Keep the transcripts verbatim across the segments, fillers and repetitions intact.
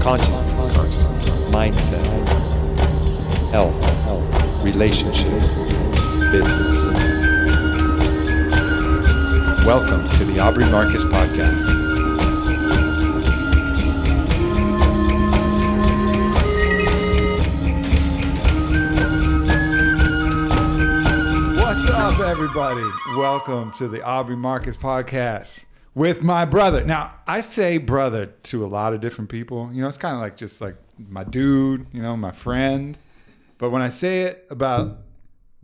Consciousness, Consciousness. Mindset, health, health, relationship, business. Welcome to the Aubrey Marcus Podcast. What's up, everybody? Welcome to the Aubrey Marcus Podcast. With my brother. Now, I say brother to a lot of different people. You know, it's kind of like just like my dude, you know, my friend. But when I say it about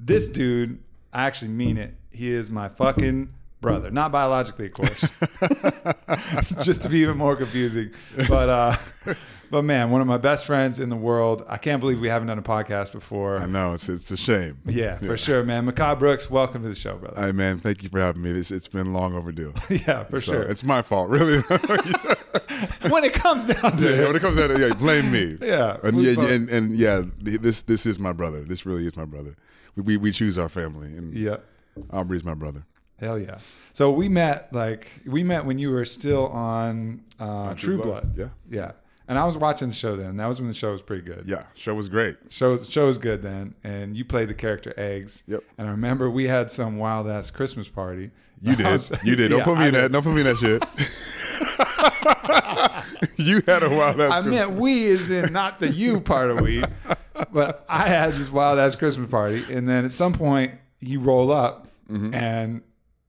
this dude, I actually mean it. He is my fucking brother. Not biologically, of course. Just to be even more confusing. But, uh, but man, one of my best friends in the world. I can't believe we haven't done a podcast before. I know. It's it's a shame. Yeah, yeah. For sure, man. Mehcad Brooks, welcome to the show, brother. Hey, man. Thank you for having me. It's, it's been long overdue. Yeah, for so sure. It's my fault, really. When it comes down to yeah, it. When it comes down to it, yeah, blame me. Yeah. And yeah, and, and yeah, this this is my brother. This really is my brother. We we, we choose our family. And yeah. Aubrey's my brother. Hell yeah. So we met, like, we met when you were still on uh, True Blood. Blood. Yeah. Yeah. And I was watching the show then. That was when the show was pretty good. Yeah, show was great. Show show was good then. And you played the character Eggs. Yep. And I remember we had some wild ass Christmas party. You did. Was, you did. Don't yeah, put me I in did. that. Don't put me in that shit. You had a wild ass. I Christmas meant we is in not the you part of we, but I had this wild ass Christmas party. And then at some point you roll up, mm-hmm. and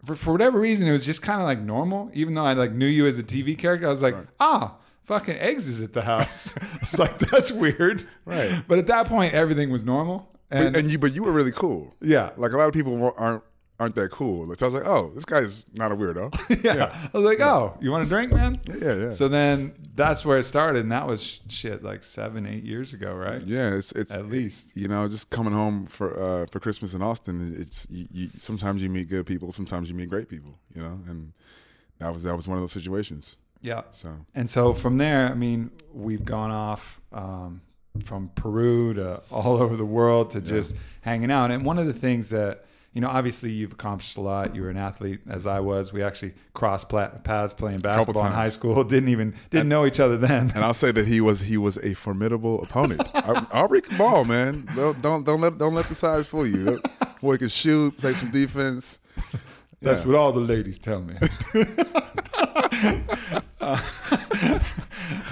for, for whatever reason it was just kind of like normal. Even though I like knew you as a T V character, I was like, right. ah. Fucking Eggs is at the house. It's like, that's weird. Right. But at that point, everything was normal. And, but, and you, but you were really cool. Yeah. Like, a lot of people aren't aren't that cool. So I was like, oh, this guy's not a weirdo. yeah. yeah. I was like, yeah. oh, you want a drink, man? Yeah, yeah. So then that's where it started. And that was shit like seven, eight years ago, right? Yeah. It's it's at least, you know, just coming home for uh, for Christmas in Austin. It's you, you, sometimes you meet good people, sometimes you meet great people. You know, and that was that was one of those situations. Yeah. So and so from there, I mean, we've gone off um, from Peru to all over the world to yeah. just hanging out. And one of the things that, you know, obviously you've accomplished a lot. You were an athlete, as I was. We actually crossed paths playing basketball in high school. Didn't even didn't and, know each other then. And I'll say that he was he was a formidable opponent. Aubrey can ball, man. Don't don't don't let don't let the size fool you. Boy can shoot, play some defense. That's yeah. what all the ladies tell me. uh,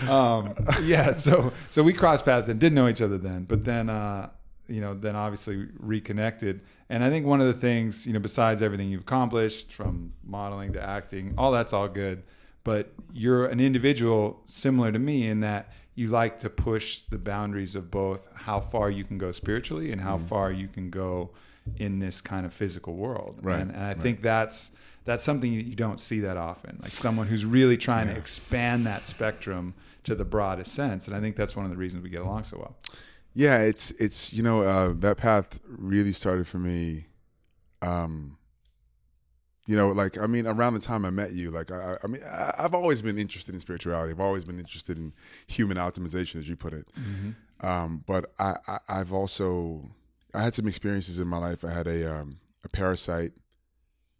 um, yeah, so so we crossed paths and didn't know each other then, but then uh, you know, then obviously reconnected. And I think one of the things, you know, besides everything you've accomplished, from modeling to acting, all that's all good, but you're an individual similar to me in that you like to push the boundaries of both how far you can go spiritually and how mm. far you can go in this kind of physical world. Right. And, and I right. think that's that's something that you don't see that often, like someone who's really trying yeah. to expand that spectrum to the broadest sense. And I think that's one of the reasons we get along so well. Yeah, it's, it's you know, uh, that path really started for me, um, you know, like, I mean, around the time I met you, like, I, I mean, I, I've always been interested in spirituality. I've always been interested in human optimization, as you put it. Mm-hmm. Um, but I, I, I've also, I had some experiences in my life. I had a, um, a parasite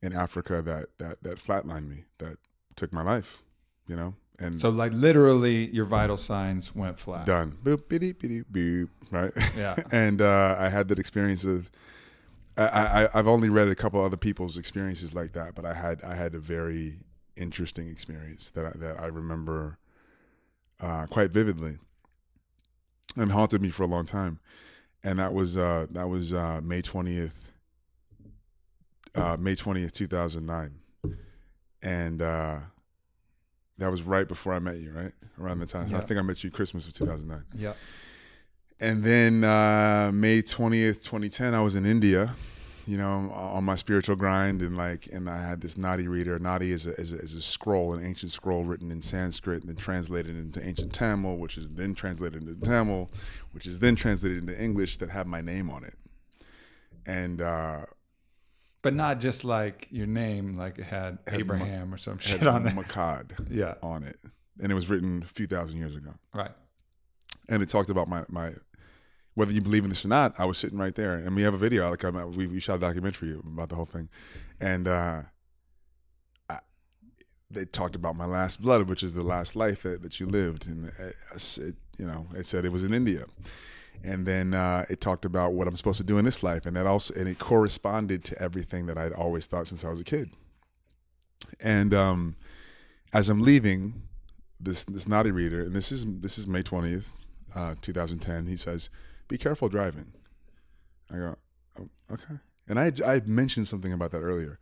in Africa that that that flatlined me, that took my life, you know, And so, like, literally, your vital signs went flat. Done. Boop, bitty, bitty, boop. Right? Yeah. And uh, I had that experience of, I, I, I've only read a couple other people's experiences like that, but I had I had a very interesting experience that I, that I remember uh, quite vividly, and haunted me for a long time. And that was uh, that was uh, May twentieth, two thousand nine, and. Uh, That was right before I met you, right? Around the time. So yeah. I think I met you Christmas of two thousand nine. Yeah. And then uh, May twentieth, twenty ten, I was in India, you know, on my spiritual grind. And like, and I had this Nadi reader. Nadi is a, is a, is a scroll, an ancient scroll written in Sanskrit and then translated into ancient Tamil, which is then translated into Tamil, which is then translated into English, that have my name on it. And... uh But not just like your name, like it had, had Abraham Ma- or some shit on it. Mehcad yeah. on it. And it was written a few thousand years ago. Right. And it talked about my, my, whether you believe in this or not, I was sitting right there. And we have a video. Like I'm, we, we shot a documentary about the whole thing. And uh, I, they talked about my last blood, which is the last life that, that you lived. And it, it, you know, it said it was in India. And then uh, it talked about what I'm supposed to do in this life, and that also, and it corresponded to everything that I'd always thought since I was a kid. And um, as I'm leaving this this Nadi reader, and this is this is May twentieth, uh, two thousand ten, he says, "Be careful driving." I go, oh, "Okay," and I I had mentioned something about that earlier.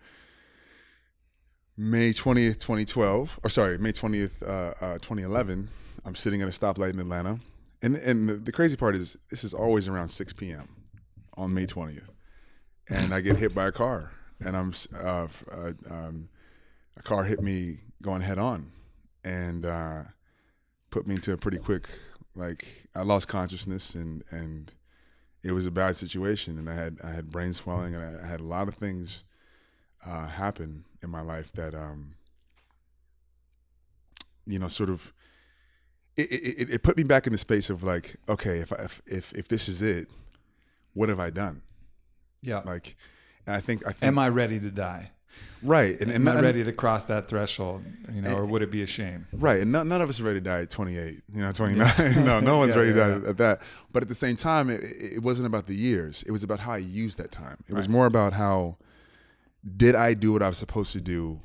May twentieth, twenty twelve, or sorry, May twentieth, uh, uh, twenty eleven. I'm sitting at a stoplight in Atlanta. And and the crazy part is, this is always around six p.m. on May twentieth, and I get hit by a car, and I'm uh, uh, um, a car hit me going head on, and uh, put me into a pretty quick, like I lost consciousness, and and it was a bad situation, and I had I had brain swelling, and I had a lot of things uh, happen in my life that um, you know, sort of. It, it it put me back in the space of like, okay, if, I, if if if this is it, what have I done? Yeah, like, and I think I think. Am I ready to die? Right, and, and am I ready of, to cross that threshold? You know, and, or would it be a shame? Right, and none, none of us are ready to die at twenty-eight. You know, twenty-nine. Yeah. no, no one's yeah, ready yeah, to die yeah. at that. But at the same time, it, it wasn't about the years. It was about how I used that time. It right. was more about how did I do what I was supposed to do.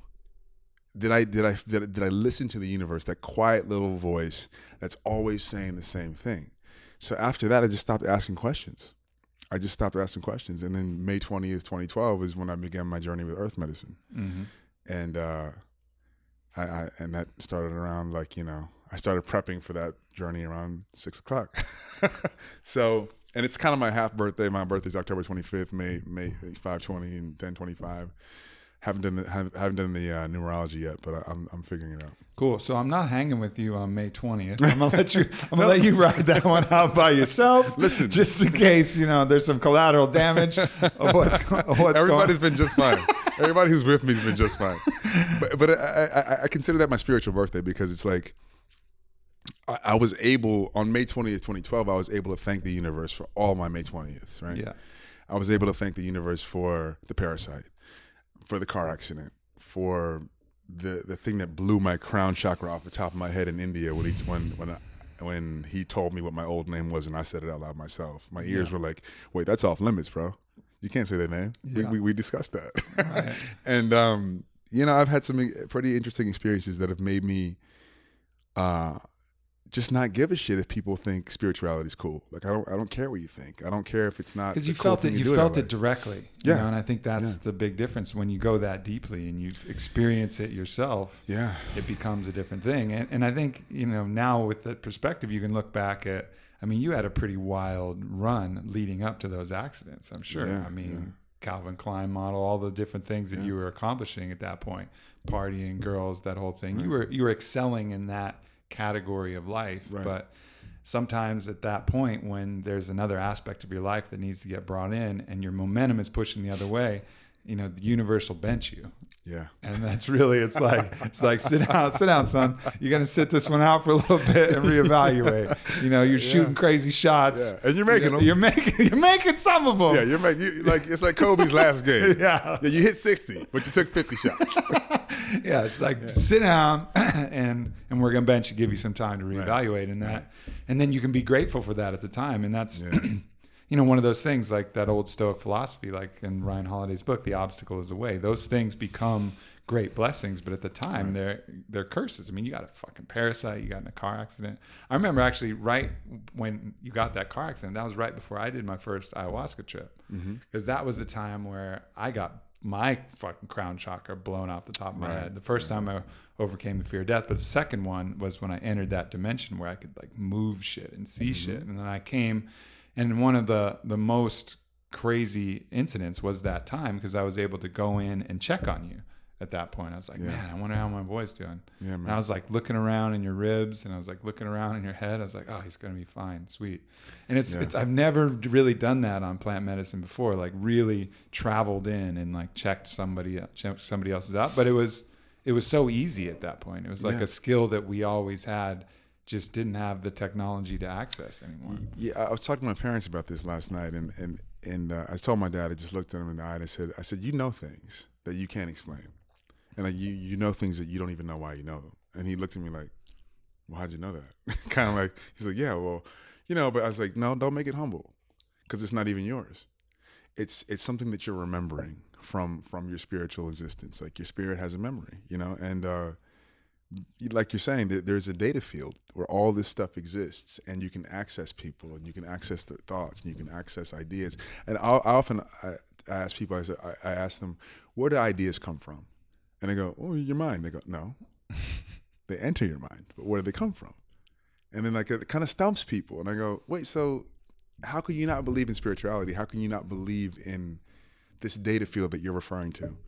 Did I did I did, did I listen to the universe, that quiet little voice that's always saying the same thing? So after that, I just stopped asking questions. I just stopped asking questions, and then May twentieth, twenty twelve, is when I began my journey with Earth Medicine, mm-hmm. and uh, I, I and that started around like you know I started prepping for that journey around six o'clock. So and it's kind of my half birthday. My birthday's October twenty-fifth, May May five twenty and ten twenty-five. Haven't done the haven't done the uh, numerology yet, but I, I'm I'm figuring it out. Cool. So I'm not hanging with you on May twentieth. I'm gonna let you. I'm gonna no. let you ride that one out by yourself. Listen, just in case you know there's some collateral damage. Of what's, of what's Everybody's going. been just fine. Everybody who's with me's been just fine. But, but I, I I consider that my spiritual birthday because it's like I, I was able on May twentieth, twenty twelve. I was able to thank the universe for all my May twentieths. Right. Yeah. I was able to thank the universe for the parasite, for the car accident, for the the thing that blew my crown chakra off the top of my head in India when he, when, when, I, when he told me what my old name was and I said it out loud myself. My ears yeah. were like, wait, that's off limits, bro. You can't say that name. Yeah. We, we we discussed that. Right. And, um, you know, I've had some pretty interesting experiences that have made me uh, just not give a shit if people think spirituality is cool. Like, I don't I don't care what you think. I don't care if it's not. Because you felt it, you felt it directly. Yeah. You know, and I think that's yeah. the big difference. When you go that deeply and you experience it yourself, yeah. it becomes a different thing. And and I think, you know, now with that perspective, you can look back at, I mean, you had a pretty wild run leading up to those accidents, I'm sure. Yeah, I mean, yeah. Calvin Klein model, all the different things that yeah. you were accomplishing at that point, partying, girls, that whole thing. Right. You were you were excelling in that category of life, right. But sometimes at that point when there's another aspect of your life that needs to get brought in and your momentum is pushing the other way, you know, the universe will bench you. Yeah. And that's really, it's like, it's like, sit down, sit down, son. You're going to sit this one out for a little bit and reevaluate. You know, you're yeah. shooting crazy shots. Yeah. And you're making you're, them. You're making, you're making some of them. Yeah. You're making, you, like, it's like Kobe's last game. Yeah. yeah. You hit sixty, but you took fifty shots. Yeah, it's like yeah. sit down and and we're gonna bench and give you some time to reevaluate right. and that, right. and then you can be grateful for that at the time. And that's yeah. you know, one of those things, like that old Stoic philosophy, like in Ryan Holiday's book, The Obstacle is the Way. Those things become great blessings, but at the time right. they're they're curses. I mean, you got a fucking parasite, you got in a car accident. I remember actually right when you got that car accident, that was right before I did my first ayahuasca trip, because mm-hmm. that was the time where I got my fucking crown chakra blown off the top of my right. head. The first right. time I overcame the fear of death, but the second one was when I entered that dimension where I could like move shit and see mm-hmm. shit. And then I came, and one of the the most crazy incidents was that time, because I was able to go in and check on you. At that point, I was like, yeah. man, I wonder how my boy's doing. Yeah, man. And I was like looking around in your ribs, and I was like looking around in your head. I was like, oh, he's going to be fine. Sweet. And it's, yeah. it's, I've never really done that on plant medicine before, like really traveled in and like checked somebody, checked somebody else's out. But it was, it was so easy at that point. It was like yeah. a skill that we always had, just didn't have the technology to access anymore. Yeah. I was talking to my parents about this last night, and, and, and uh, I told my dad, I just looked at him in the eye and I said, I said, you know things that you can't explain. And like you, you know things that you don't even know why you know them. And he looked at me like, well, how'd you know that? Kind of like, he's like, yeah, well, you know, but I was like, no, don't make it humble, because it's not even yours. It's it's something that you're remembering from from your spiritual existence. Like your spirit has a memory, you know? And uh, like you're saying, there's a data field where all this stuff exists, and you can access people, and you can access their thoughts, and you can access ideas. And I'll, I often I, I ask people, I, I, I ask them, where do ideas come from? And I go, oh, your mind. They go, no. They enter your mind, but where do they come from? And then like it kind of stumps people. And I go, wait, so how can you not believe in spirituality? How can you not believe in this data field that you're referring to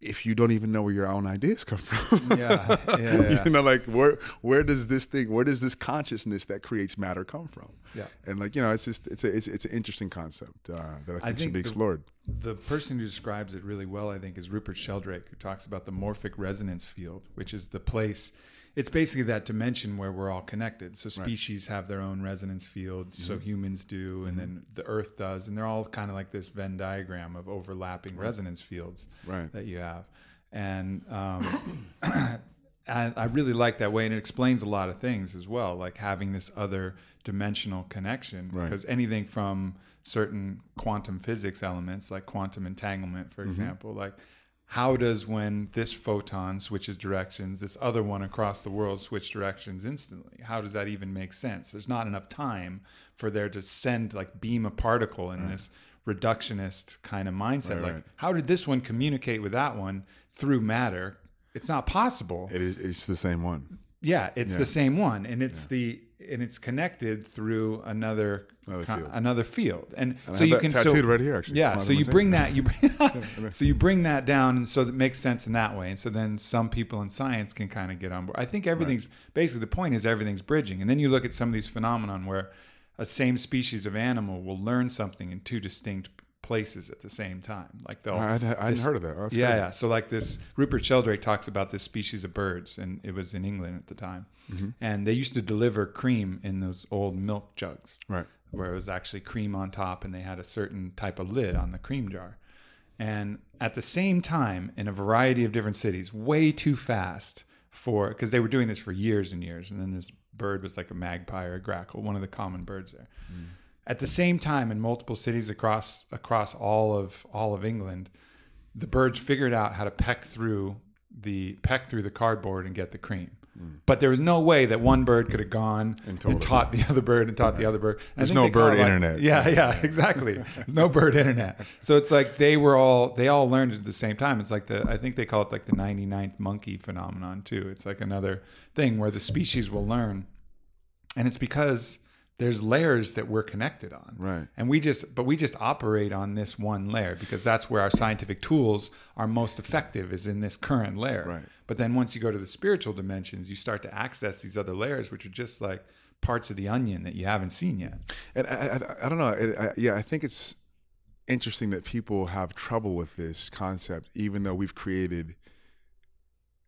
if you don't even know where your own ideas come from? Yeah, yeah, yeah. You know, like where where does this thing, where does this consciousness that creates matter come from? Yeah. And like, you know, it's just, it's a, it's, it's an interesting concept uh, that I think, I think should be explored. The, the person who describes it really well, I think, is Rupert Sheldrake, who talks about the morphic resonance field, which is the place, it's basically that dimension where we're all connected. So species right. have their own resonance field. Mm-hmm. So humans do, and mm-hmm. then the earth does. And they're all kind of like this Venn diagram of overlapping right. resonance fields right. that you have. And um, I, I really like that way. And it explains a lot of things as well, like having this other dimensional connection, right. because anything from certain quantum physics elements, like quantum entanglement, for mm-hmm. example, like, how does, when this photon switches directions, this other one across the world switch directions instantly? How does that even make sense? There's not enough time for there to send, like, beam a particle in right. this reductionist kind of mindset. Right, like, right. how did this one communicate with that one through matter? It's not possible. It is, it's the same one. Yeah, it's yeah. the same one, and it's yeah. the and it's connected through another another field. Another field. And, and so you can tattooed so, right here, actually. Yeah, so you bring that you bring, so you bring that down, and so that makes sense in that way. And so then some people in science can kind of get on board. I think everything's right. basically, the point is everything's bridging. And then you look at some of these phenomenon where a same species of animal will learn something in two distinct places at the same time. Like they'll I hadn't heard of that. Oh, yeah, yeah. So like this, Rupert Sheldrake talks about this species of birds, and it was in England at the time. Mm-hmm. And they used to deliver cream in those old milk jugs. Right. Where it was actually cream on top, and they had a certain type of lid on the cream jar. And at the same time, in a variety of different cities, way too fast for, because they were doing this for years and years. And then this bird was like a magpie or a grackle, one of the common birds there. Mm. At the same time, in multiple cities across across all of all of England, the birds figured out how to peck through the peck through the cardboard and get the cream. Mm. But there was no way that one bird could have gone and, and taught the other bird and taught yeah. the other bird. And There's no bird like, internet. Yeah, yeah, exactly. There's no bird internet. So it's like they were all they all learned at the same time. It's like the I think they call it like the ninety-ninth monkey phenomenon too. It's like another thing where the species will learn, and it's because there's layers that we're connected on. Right. And we just, but we just operate on this one layer, because that's where our scientific tools are most effective, is in this current layer. Right. But then once you go to the spiritual dimensions, you start to access these other layers, which are just like parts of the onion that you haven't seen yet. And I, I, I don't know. It, I, yeah, I think it's interesting that people have trouble with this concept, even though we've created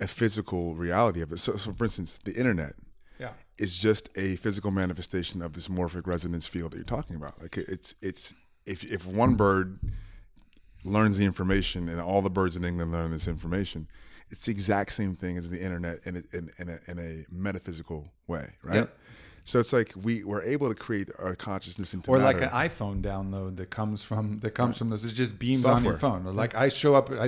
a physical reality of it. So, so for instance, the internet. Yeah. It's just a physical manifestation of this morphic resonance field that you're talking about. Like it's it's if if one bird learns the information, and all the birds in England learn this information. It's the exact same thing as the internet in a, in, in, a, in a metaphysical way, right? Yep. So it's like we were able to create our consciousness into or matter. Like an iPhone download that comes from that comes right. from this. It just beams Software. on your phone. Or like I show up, I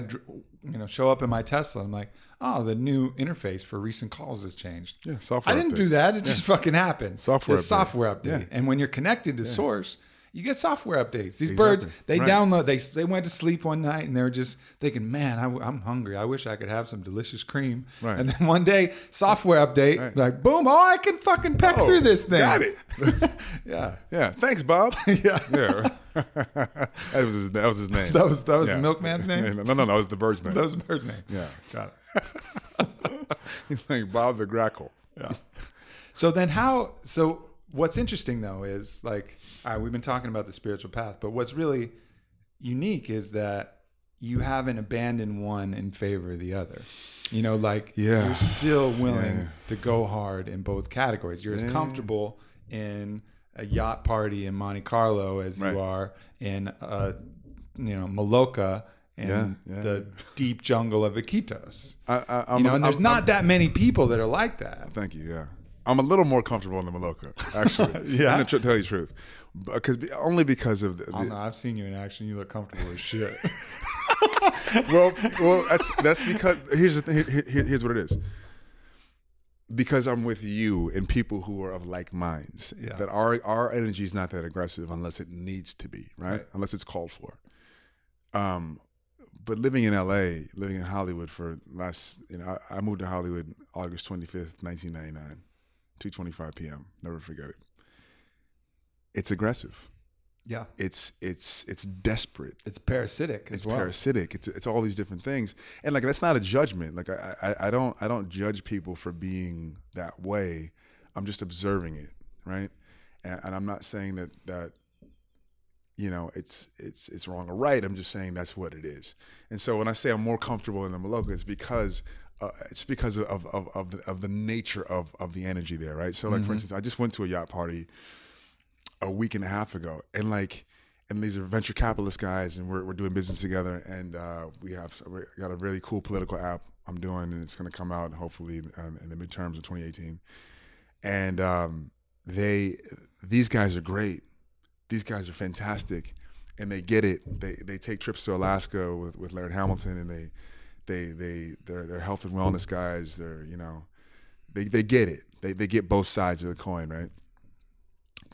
you know show up in my Tesla. I'm like, oh, the new interface for recent calls has changed. Yeah, software. I didn't update. do that. It yeah. just fucking happened. Software update. Software update. Yeah. And when you're connected to yeah. source, you get software updates. These exactly. birds, they right. download. They they went to sleep one night and they were just thinking, man, I, I'm hungry. I wish I could have some delicious cream. Right. And then one day, software update, right. like boom, oh, I can fucking peck oh, through this thing. Got it. yeah. Yeah. Thanks, Bob. yeah. Yeah. that was his, that was his name. That was that was yeah. the milkman's name. no, no, no, that was the bird's name. That was the bird's name. Yeah. Got it. He's like Bob the Grackle. Yeah. So then how? So what's interesting though is like. All right, we've been talking about the spiritual path, but what's really unique is that you haven't abandoned one in favor of the other. You know, like yeah. you're still willing yeah. to go hard in both categories. You're yeah. as comfortable in a yacht party in Monte Carlo as right. you are in a, you know, Maloka and yeah, yeah. the deep jungle of Iquitos. I, I, I'm, you know, and there's I'm, not I'm, that many people that are like that. Thank you. Yeah. I'm a little more comfortable in the Maloka, actually. yeah. I'm going to tell you the truth. Because only because of the, the, oh, no, I've seen you in action. You look comfortable as shit. well, well, that's that's because here's the thing, here, here, here's what it is. Because I'm with you and people who are of like minds. Yeah. That our our energy is not that aggressive unless it needs to be, right? right? Unless it's called for. Um, but living in L A, living in Hollywood for last, you know, I, I moved to Hollywood August twenty-fifth, nineteen ninety-nine, two twenty-five p.m. Never forget it. It's aggressive. Yeah. It's it's it's desperate. It's parasitic as It's well. parasitic. It's it's all these different things. And like that's not a judgment. Like I, I I don't I don't judge people for being that way. I'm just observing it, right? And, and I'm not saying that that you know, it's it's it's wrong or right. I'm just saying that's what it is. And so when I say I'm more comfortable in the Maloka, it's because Uh, it's because of of of the, of the nature of, of the energy there, right? So, like mm-hmm. for instance, I just went to a yacht party a week and a half ago, and like, and these are venture capitalist guys, and we're we're doing business together, and uh, we have we got a really cool political app I'm doing, and it's going to come out hopefully um, in the midterms of twenty eighteen. And um, they these guys are great, these guys are fantastic, and they get it. They they take trips to Alaska with with Laird Hamilton, and they. They they they're they're health and wellness guys. They're you know, they they get it. They they get both sides of the coin, right?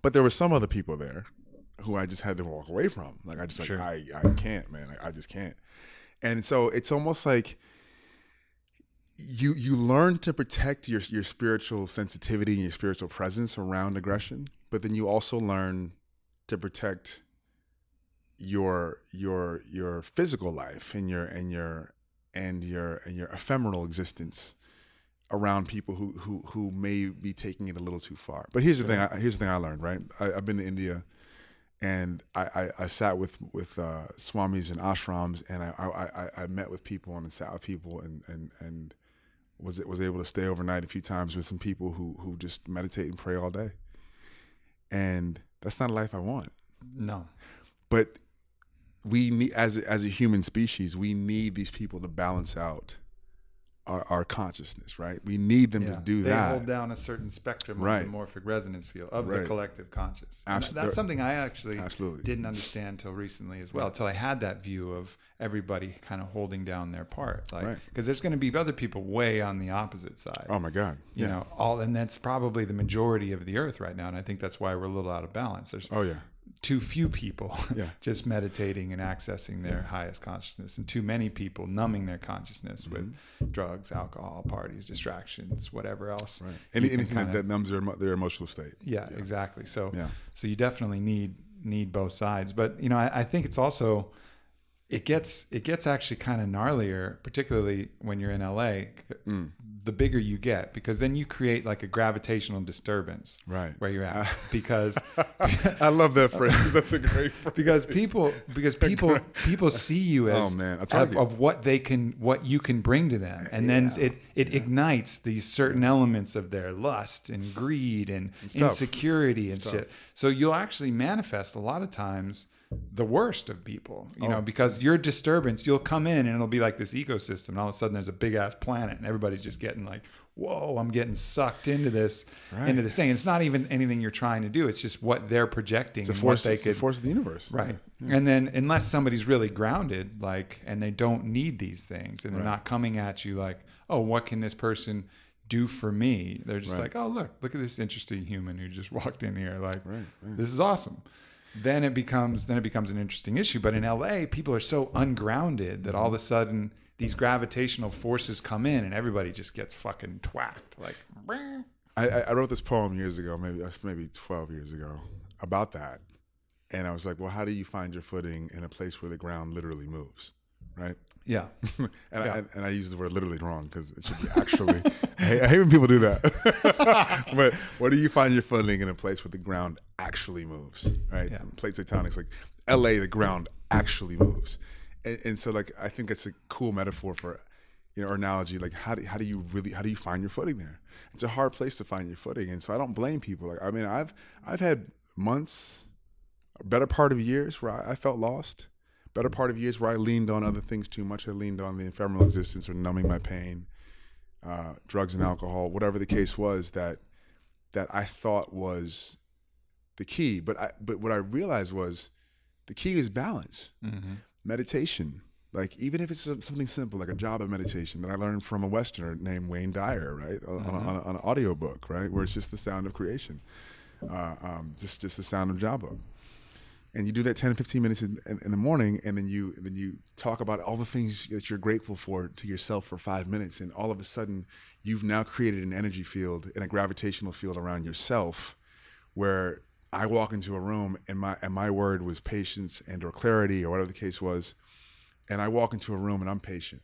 But there were some other people there who I just had to walk away from. Like I just sure. like I I can't, man. I, I just can't. And so it's almost like you you learn to protect your your spiritual sensitivity and your spiritual presence around aggression, but then you also learn to protect your your your physical life and your and your and your and your ephemeral existence around people who who who may be taking it a little too far. But here's the thing. I, here's the thing I learned. Right, I, I've been to India, and I, I, I sat with with uh, swamis and ashrams, and I I, I I met with people and sat with people, and and and was was able to stay overnight a few times with some people who who just meditate and pray all day. And that's not a life I want. No, but. We need, as as a human species, we need these people to balance out our, our consciousness, right? We need them yeah, to do they that. They hold down a certain spectrum right. of the morphic resonance field of right. the collective conscious. Absol- that's something I actually Absolutely. didn't understand until recently as well, until right. I had that view of everybody kind of holding down their part, like because right. there's going to be other people way on the opposite side. Oh my God! You yeah. know, all and that's probably the majority of the earth right now, and I think that's why we're a little out of balance. There's, oh yeah. too few people yeah. just meditating and accessing their yeah. highest consciousness, and too many people numbing their consciousness mm-hmm. with drugs, alcohol, parties, distractions, whatever else. Right. Any, anything kinda, that numbs their, their emotional state. Yeah, yeah. exactly. So, yeah. so you definitely need need both sides. But you know, I, I think it's also it gets it gets actually kind of gnarlier, particularly when you're in L A. Mm. The bigger you get, because then you create like a gravitational disturbance, right? Where you're at, because I love that phrase. That's a great phrase. Because people, because people, people see you as oh, man. Of, of what they can, what you can bring to them, and yeah. then it it yeah. ignites these certain yeah. elements of their lust and greed and it's insecurity tough. and it's shit. Tough. So you'll actually manifest a lot of times the worst of people, you oh. know, because your disturbance, you'll come in and it'll be like this ecosystem. And all of a sudden there's a big ass planet and everybody's just getting like, whoa, I'm getting sucked into this, right. into this thing. And it's not even anything you're trying to do. It's just what they're projecting. It's a force, they it's could, the force of the universe. Right. Yeah. And then unless somebody's really grounded, like, and they don't need these things and they're right. not coming at you like, oh, what can this person do for me? They're just right. like, oh, look, look at this interesting human who just walked in here. Like, right, right. this is awesome. Then it becomes then it becomes an interesting issue. But in L A, people are so ungrounded that all of a sudden these gravitational forces come in and everybody just gets fucking twacked. Like, I, I wrote this poem years ago, maybe maybe twelve years ago, about that, and I was like, well, how do you find your footing in a place where the ground literally moves, right? Yeah, and yeah. I and I use the word literally wrong because it should be actually. I, hate, I hate when people do that. But where do you find your footing in a place where the ground actually moves, right? Yeah. Plate tectonics, like L A, the ground actually moves, and, and so like I think it's a cool metaphor for, you know, or analogy. Like how do how do you really how do you find your footing there? It's a hard place to find your footing, and so I don't blame people. Like I mean, I've I've had months, better part of years where I, I felt lost. Better part of years where I leaned on other things too much. I leaned on the ephemeral existence or numbing my pain, uh, drugs and alcohol, whatever the case was that that I thought was the key. But I, but what I realized was the key is balance, mm-hmm. meditation. Like even if it's something simple, like a Japa meditation that I learned from a Westerner named Wayne Dyer, right, on, mm-hmm. on, on, on an audio book, right, where it's just the sound of creation, uh, um, just just the sound of Japa. And you do that ten to fifteen minutes in, in, in the morning, and then you and then you talk about all the things that you're grateful for to yourself for five minutes, and all of a sudden, you've now created an energy field and a gravitational field around yourself, where I walk into a room, and my and my word was patience and or clarity or whatever the case was, and I walk into a room and I'm patient,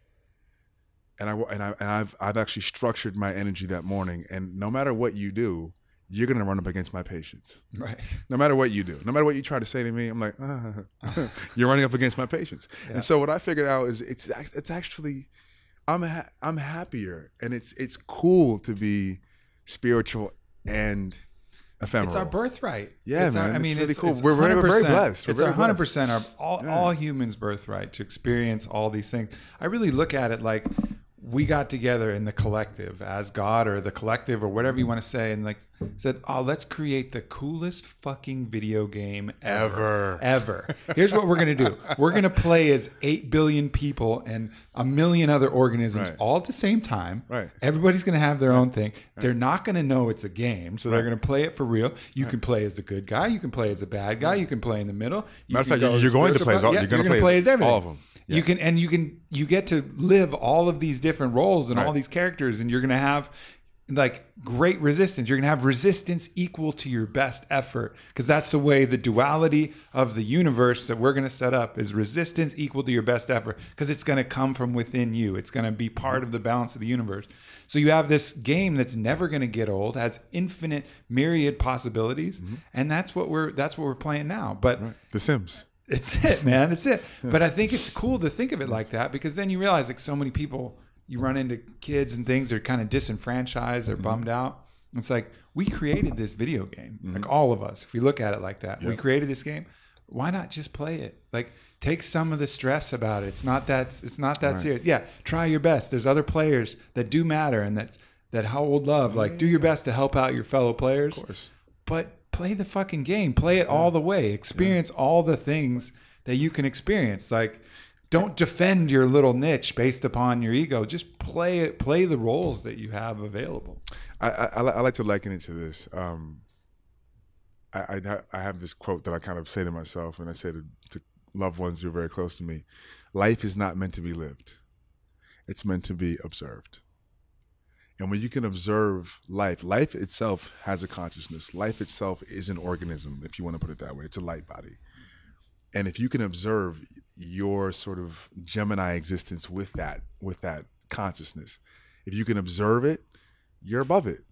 and I and I and I've I've actually structured my energy that morning, and no matter what you do, you're going to run up against my patience. Right. No matter what you do, no matter what you try to say to me, I'm like, uh, you're running up against my patience. Yeah. And so what I figured out is it's it's actually, I'm ha- I'm happier. And it's it's cool to be spiritual and ephemeral. It's our birthright. Yeah, it's man. Our, I mean, it's really it's, cool. It's we're, we're very blessed. We're it's very one hundred percent blessed. Our, all, yeah. all humans' birthright to experience all these things. I really look at it like we got together in the collective as God or the collective or whatever you want to say and like said, oh, let's create the coolest fucking video game ever, ever. ever. Here's what we're going to do. We're going to play as eight billion people and a million other organisms right. all at the same time. Right. Everybody's going to have their right. own thing. Right. They're not going to know it's a game. So right. they're going to play it for real. You right. can play as the good guy. You can play as the bad guy. Right. You can play in the middle. You Matter of fact, go you're going to play as all, yeah, you're going to play, play as everything. All of them. Yeah. You can and you can you get to live all of these different roles and right. all these characters, and you're gonna have like great resistance. You're gonna have resistance equal to your best effort because that's the way the duality of the universe that we're gonna set up is resistance equal to your best effort because it's gonna come from within you. It's gonna be part of the balance of the universe. So you have this game that's never gonna get old, has infinite myriad possibilities, mm-hmm. and that's what we're that's what we're playing now. But right. The Sims. It's it, man. It's it. But I think it's cool to think of it like that because then you realize like so many people, you run into kids and things, they're kind of disenfranchised, they're mm-hmm. bummed out. It's like, we created this video game, mm-hmm. like all of us. If we look at it like that, yep. we created this game. Why not just play it? Like take some of the stress about it. It's not that, it's not that right. serious. Yeah. Try your best. There's other players that do matter and that, that hold love, like yeah. do your best to help out your fellow players. Of course. But play the fucking game. Play it yeah. all the way. Experience yeah. all the things that you can experience. Like, don't defend your little niche based upon your ego. Just play it. Play the roles that you have available. I I, I like to liken it to this. Um, I, I I have this quote that I kind of say to myself, and I say to, to loved ones who are very close to me: life is not meant to be lived. It's meant to be observed. And when you can observe life, life itself has a consciousness. Life itself is an organism, if you want to put it that way. It's a light body. And if you can observe your sort of Gemini existence with that, with that consciousness, if you can observe it, you're above it.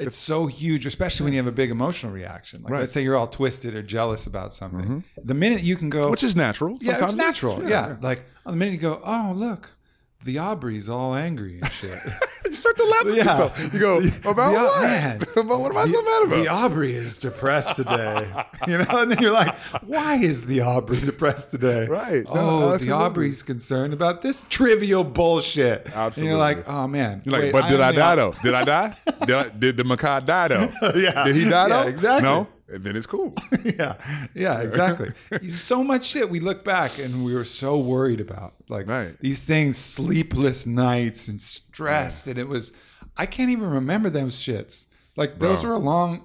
It's if, so huge, especially when you have a big emotional reaction. Like right. let's say you're all twisted or jealous about something. Mm-hmm. The minute you can go, which is natural. Sometimes. Yeah, it's natural. Yeah, yeah. yeah. Like the minute you go, oh, look. the Aubrey's all angry and shit. You start to laugh so, at yeah. yourself. You go, about the, what? Man, about what am I the, so mad about? The Aubrey is depressed today. You know, and then you're like, why is the Aubrey depressed today? Right. No, oh, absolutely. The Aubrey's concerned about this trivial bullshit. Absolutely. And you're like, oh man. You're like, wait, but did I, I die though? Did I die? Did I, did the Mehcad die though? Yeah. Did he die yeah, though? Exactly. No. And then it's cool. yeah. Yeah, exactly. So much shit we look back and we were so worried about. Like right. these things, sleepless nights and stressed. Yeah. And it was, I can't even remember them shits. Like those Bro. Are a long,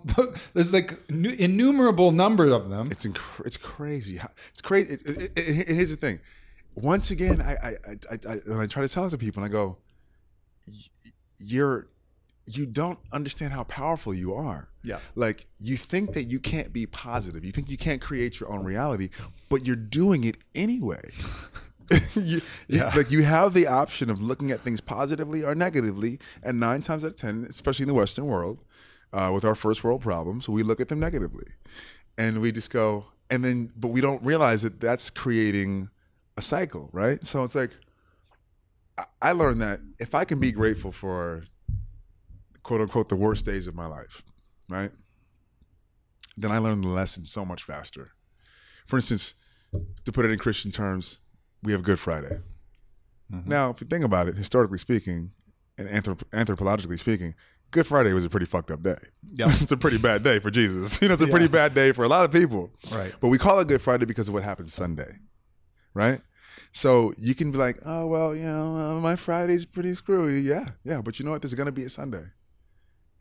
there's like innumerable number of them. It's inc- it's crazy. It's crazy. It, it, it, it, here's the thing. Once again, I, I, I, I, and I try to tell it to people and I go, you're, you don't understand how powerful you are. Yeah. Like you think that you can't be positive. You think you can't create your own reality, but you're doing it anyway. you, yeah. you, like you have the option of looking at things positively or negatively, and nine times out of ten, especially in the Western world, uh, with our first world problems, we look at them negatively. And we just go, and then, but we don't realize that that's creating a cycle, right? So it's like, I, I learned that if I can be grateful for quote unquote the worst days of my life, right? Then I learned the lesson so much faster. For instance, to put it in Christian terms, we have Good Friday. Mm-hmm. Now, if you think about it, historically speaking, and anthrop- anthropologically speaking, Good Friday was a pretty fucked up day. Yeah, it's a pretty bad day for Jesus. You know, it's a yeah. pretty bad day for a lot of people. Right. But we call it Good Friday because of what happened Sunday, right? So you can be like, oh well, you know, uh, my Friday's pretty screwy. Yeah, yeah, but you know what? There's gonna be a Sunday.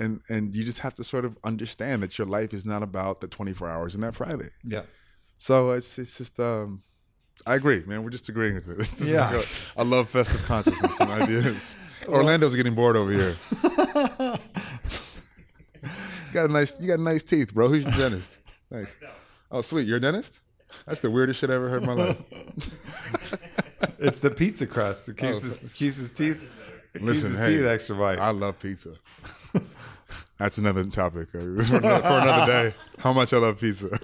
And and you just have to sort of understand that your life is not about the twenty-four hours in that Friday. Yeah. So it's it's just um, I agree, man. We're just agreeing with it. This yeah. Like a, I love festive consciousness and ideas. Well, Orlando's getting bored over here. you got a nice you got nice teeth, bro. Who's your dentist? Nice. Oh, sweet. You're a dentist? That's the weirdest shit I ever heard in my life. It's the pizza crust that keeps, oh, his, that keeps his teeth. Listen, his hey, teeth extra white. I love pizza. That's another topic for another, for another day. How much I love pizza.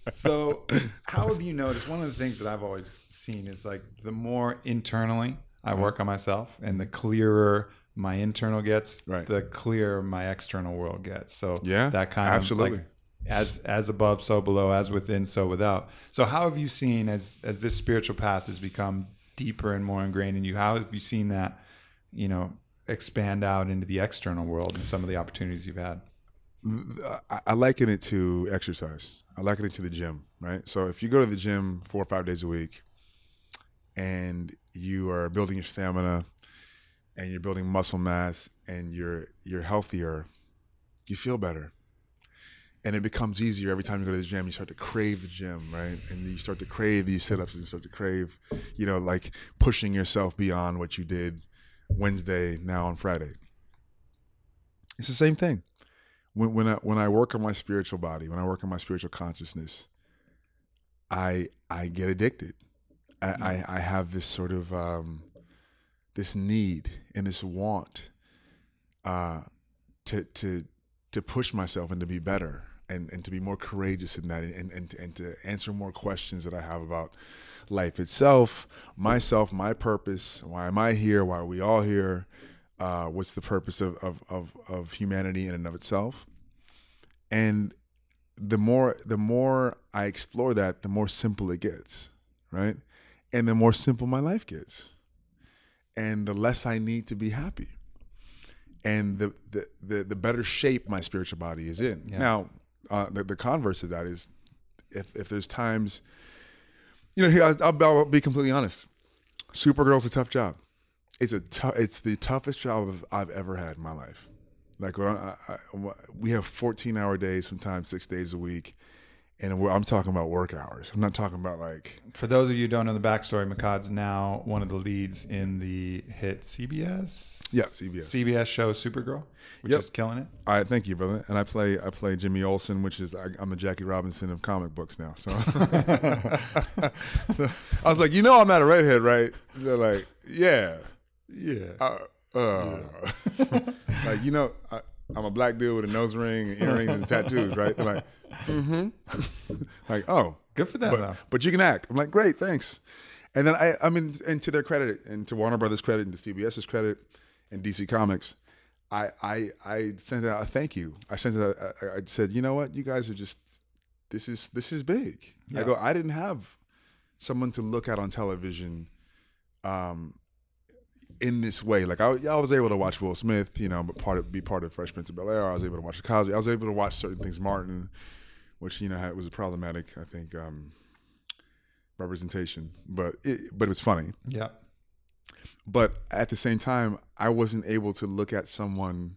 So, how have you noticed? One of the things that I've always seen is like the more internally I work on myself, and the clearer my internal gets, right. the clearer my external world gets. So, yeah, that kind absolutely. Of like as as above, so below, as within, so without. So, how have you seen as as this spiritual path has become deeper and more ingrained in you? How have you seen that? You know. Expand out into the external world and some of the opportunities you've had? I, I liken it to exercise. I liken it to the gym, right? So if you go to the gym four or five days a week and you are building your stamina and you're building muscle mass and you're you're healthier, you feel better. And it becomes easier every time you go to the gym. You start to crave the gym, right? And you start to crave these sit-ups and you start to crave, you know, like pushing yourself beyond what you did Wednesday, now on Friday. It's the same thing. When when I when I work on my spiritual body, when I work on my spiritual consciousness, I I get addicted. I mm-hmm. I, I have this sort of um, this need and this want uh, to to to push myself and to be better and, and to be more courageous in that and and and to answer more questions that I have about life itself, myself, my purpose. Why am I here? Why are we all here? Uh, what's the purpose of, of of of humanity in and of itself? And the more the more I explore that, the more simple it gets, right? And the more simple my life gets, and the less I need to be happy, and the the the, the better shape my spiritual body is in. Yeah. Now, uh, the, the converse of that is, if if there's times. You know, I'll, I'll be completely honest. Supergirl's a tough job. It's a t- It's the toughest job I've ever had in my life. Like when I, I, we have fourteen-hour days, sometimes six days a week, and we're, I'm talking about work hours. I'm not talking about like. For those of you who don't know the backstory, Mehcad's now one of the leads in the hit C B S. Yeah, C B S. C B S show Supergirl, which yep. is killing it. All right, thank you, brother. And I play I play Jimmy Olsen, which is, I, I'm the Jackie Robinson of comic books now. So I was like, you know I'm not a redhead, right? They're like, yeah. Yeah. Uh, uh. yeah. Like, you know, I, I'm a black dude with a nose ring and earrings and tattoos, right? They're like, mm-hmm. Like, oh. Good for that, but, but you can act. I'm like, great, thanks. And then I, I mean, and to their credit, and to Warner Brothers' credit, and to C B S's credit, and D C Comics, I, I, I sent out a thank you. I sent out. I, I said, you know what, you guys are just. This is this is big. Yeah. I go. I didn't have someone to look at on television, um, in this way. Like I, I was able to watch Will Smith, you know, but part of be part of Fresh Prince of Bel-Air. I was able to watch Cosby. I was able to watch certain things, Martin, which you know had, was a problematic, I think, um, representation. But it, but it was funny. Yeah. But at the same time, I wasn't able to look at someone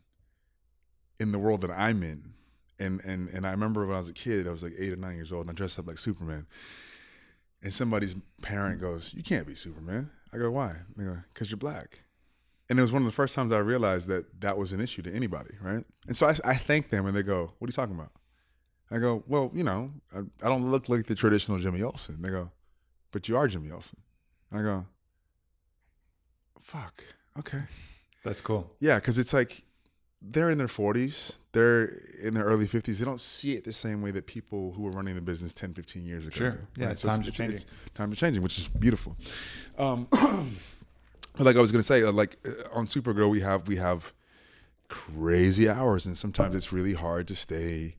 in the world that I'm in. And and and I remember when I was a kid, I was like eight or nine years old, and I dressed up like Superman. And somebody's parent goes, "You can't be Superman." I go, "Why?" And they go, "Because you're black." And it was one of the first times I realized that that was an issue to anybody, right? And so I, I thank them, and they go, "What are you talking about?" I go, "Well, you know, I, I don't look like the traditional Jimmy Olsen." And they go, "But you are Jimmy Olsen." And I go, "Fuck, okay, that's cool." Yeah, because it's like. They're in their forties, they're in their early fifties. They don't see it the same way that people who were running the business ten, fifteen years ago. Sure, yeah, right? So times are changing. It's, times are changing, which is beautiful. Um, but like I was gonna say, like on Supergirl, we have we have crazy hours, and sometimes it's really hard to stay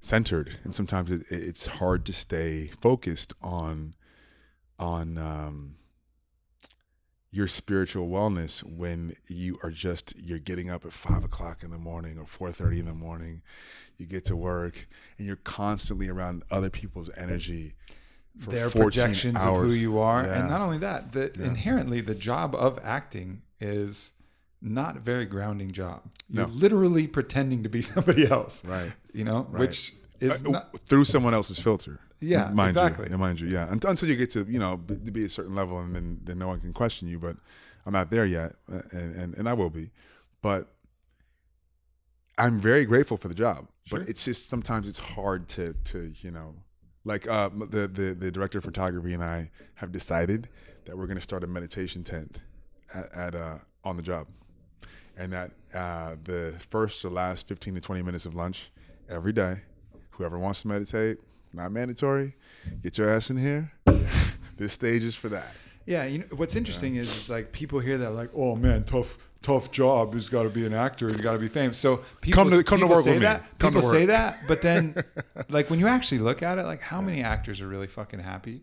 centered, and sometimes it, it's hard to stay focused on on um, your spiritual wellness when you are just, you're getting up at five o'clock in the morning or four thirty in the morning, you get to work and you're constantly around other people's energy for their projections hours. Of who you are. Yeah. And not only that, that yeah. inherently the job of acting is not a very grounding job. You're no. literally pretending to be somebody else, right? You know, right. which is uh, not- through someone else's filter. Yeah, mind exactly. You, mind you, yeah. Until you get to, you know, be, be a certain level, and then, then no one can question you. But I'm not there yet, and, and, and I will be. But I'm very grateful for the job. Sure. But it's just sometimes it's hard to, to you know, like uh, the, the, the director of photography and I have decided that we're going to start a meditation tent at, at uh, on the job. And that uh, the first or last fifteen to twenty minutes of lunch every day, whoever wants to meditate, not mandatory. Get your ass in here. This stage is for that. Yeah, you know what's interesting yeah. is, is like people hear that like, "Oh man, tough, tough job. Who's got to be an actor? You got to be famous." So people come to come people to work say with that. Me. Come people to work. Say that, but then, like when you actually look at it, like how yeah. many actors are really fucking happy?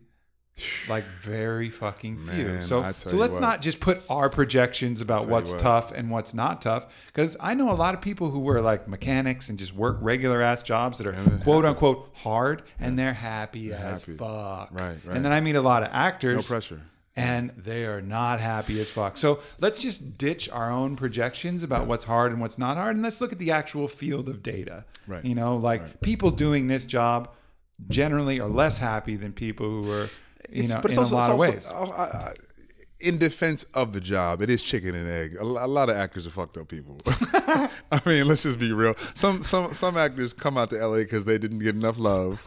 Like very fucking few. Man, so so let's what. not just put our projections about what's what. tough and what's not tough. Because I know a lot of people who were like mechanics and just work regular ass jobs that are quote unquote hard, and they're happy they're as happy. fuck. Right, right. And then I meet a lot of actors. No pressure. And they are not happy as fuck. So let's just ditch our own projections about yeah. what's hard and what's not hard. And let's look at the actual field of data. Right. You know, like right. people doing this job generally are less happy than people who are... You it's, know, but it's in also, a lot it's also, of ways. I, I, in defense of the job, it is chicken and egg. A, a lot of actors are fucked up people. I mean, let's just be real. Some some some actors come out to L A because they didn't get enough love.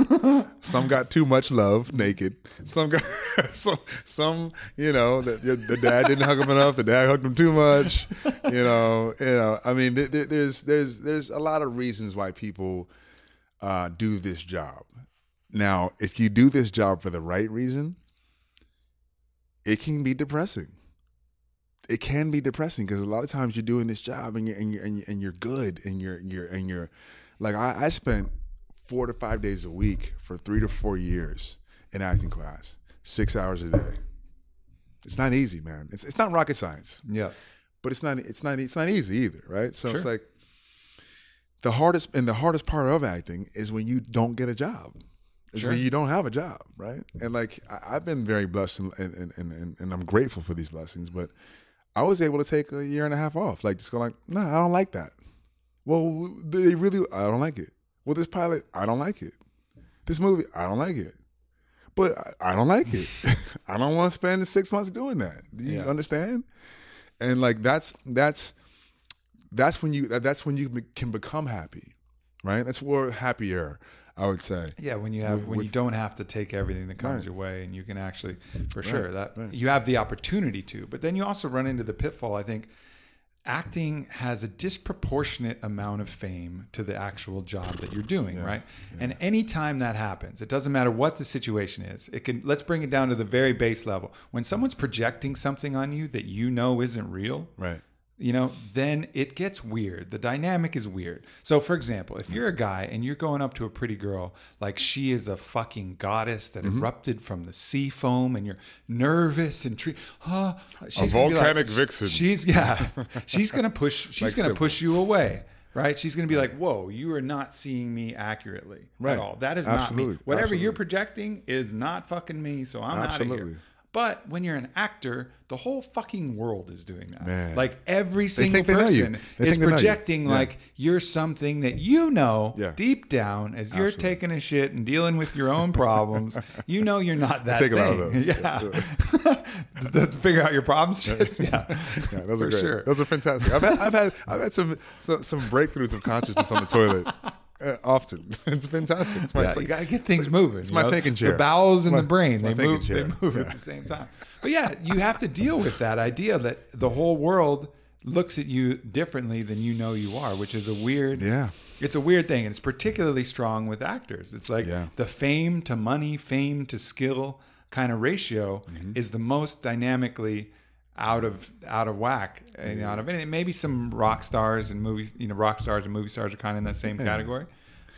Some got too much love, naked. Some got some some you know the, the dad didn't hug them enough. The dad hugged them too much. You know, you know. I mean, there, there's there's there's a lot of reasons why people uh, do this job. Now, if you do this job for the right reason, it can be depressing. It can be depressing because a lot of times you're doing this job and you're and you're, and you're, and you're good and you're you're and you're like I, I spent four to five days a week for three to four years in acting class, six hours a day. It's not easy, man. It's it's not rocket science. Yeah, but it's not it's not it's not easy either, right? So sure. It's like the hardest and the hardest part of acting is when you don't get a job. Sure. So you don't have a job, right? And like I, I've been very blessed, and, and and and and I'm grateful for these blessings. But I was able to take a year and a half off, like just go like, no, nah, I don't like that. Well, they really, I don't like it. Well, this pilot, I don't like it. This movie, I don't like it. But I, I don't like it. I don't want to spend six months doing that. Do you yeah. understand? And like that's that's that's when you that's when you can become happy, right? That's where happier. I would say. Yeah, when you have with, when you with, don't have to take everything that comes right. your way, and you can actually, for right, sure, that right. you have the opportunity to. But then you also run into the pitfall, I think, acting has a disproportionate amount of fame to the actual job that you're doing, yeah, right? Yeah. And anytime that happens, it doesn't matter what the situation is. It can, let's bring it down to the very base level. When someone's projecting something on you that you know isn't real, right? You know, then it gets weird. The dynamic is weird. So, for example, if you're a guy and you're going up to a pretty girl like she is a fucking goddess that mm-hmm. erupted from the sea foam, and you're nervous and tre- oh, she's a volcanic like, vixen. She's yeah, she's gonna push. She's like gonna simple. push you away, right? She's gonna be like, "Whoa, you are not seeing me accurately right. at all. That is Absolutely. not me. Whatever Absolutely. you're projecting is not fucking me. So I'm out of here." But when you're an actor, the whole fucking world is doing that. Man. Like every single person is projecting you. Yeah. like you're something that you know yeah. deep down as Absolutely. you're taking a shit and dealing with your own problems. You know you're not that Take thing. Take a lot of those. Yeah. yeah. To figure out your problems. Just, yeah. yeah. Those are great. Sure. Those are fantastic. I've had, I've had, I've had some, some, some breakthroughs of consciousness on the toilet. Uh, often. It's fantastic. It's my, yeah, it's like, you got to get things it's, moving. It's my know? thinking chair. The bowels and my, the brain, they move, they move yeah. at the same time. But yeah, you have to deal with that idea that the whole world looks at you differently than you know you are, which is a weird... Yeah. It's a weird thing, and it's particularly strong with actors. It's like yeah. the fame to money, fame to skill kind of ratio mm-hmm. is the most dynamically... out of out of whack and yeah. out of anything. Maybe some rock stars and movies, you know, rock stars and movie stars are kind of in that same yeah. category.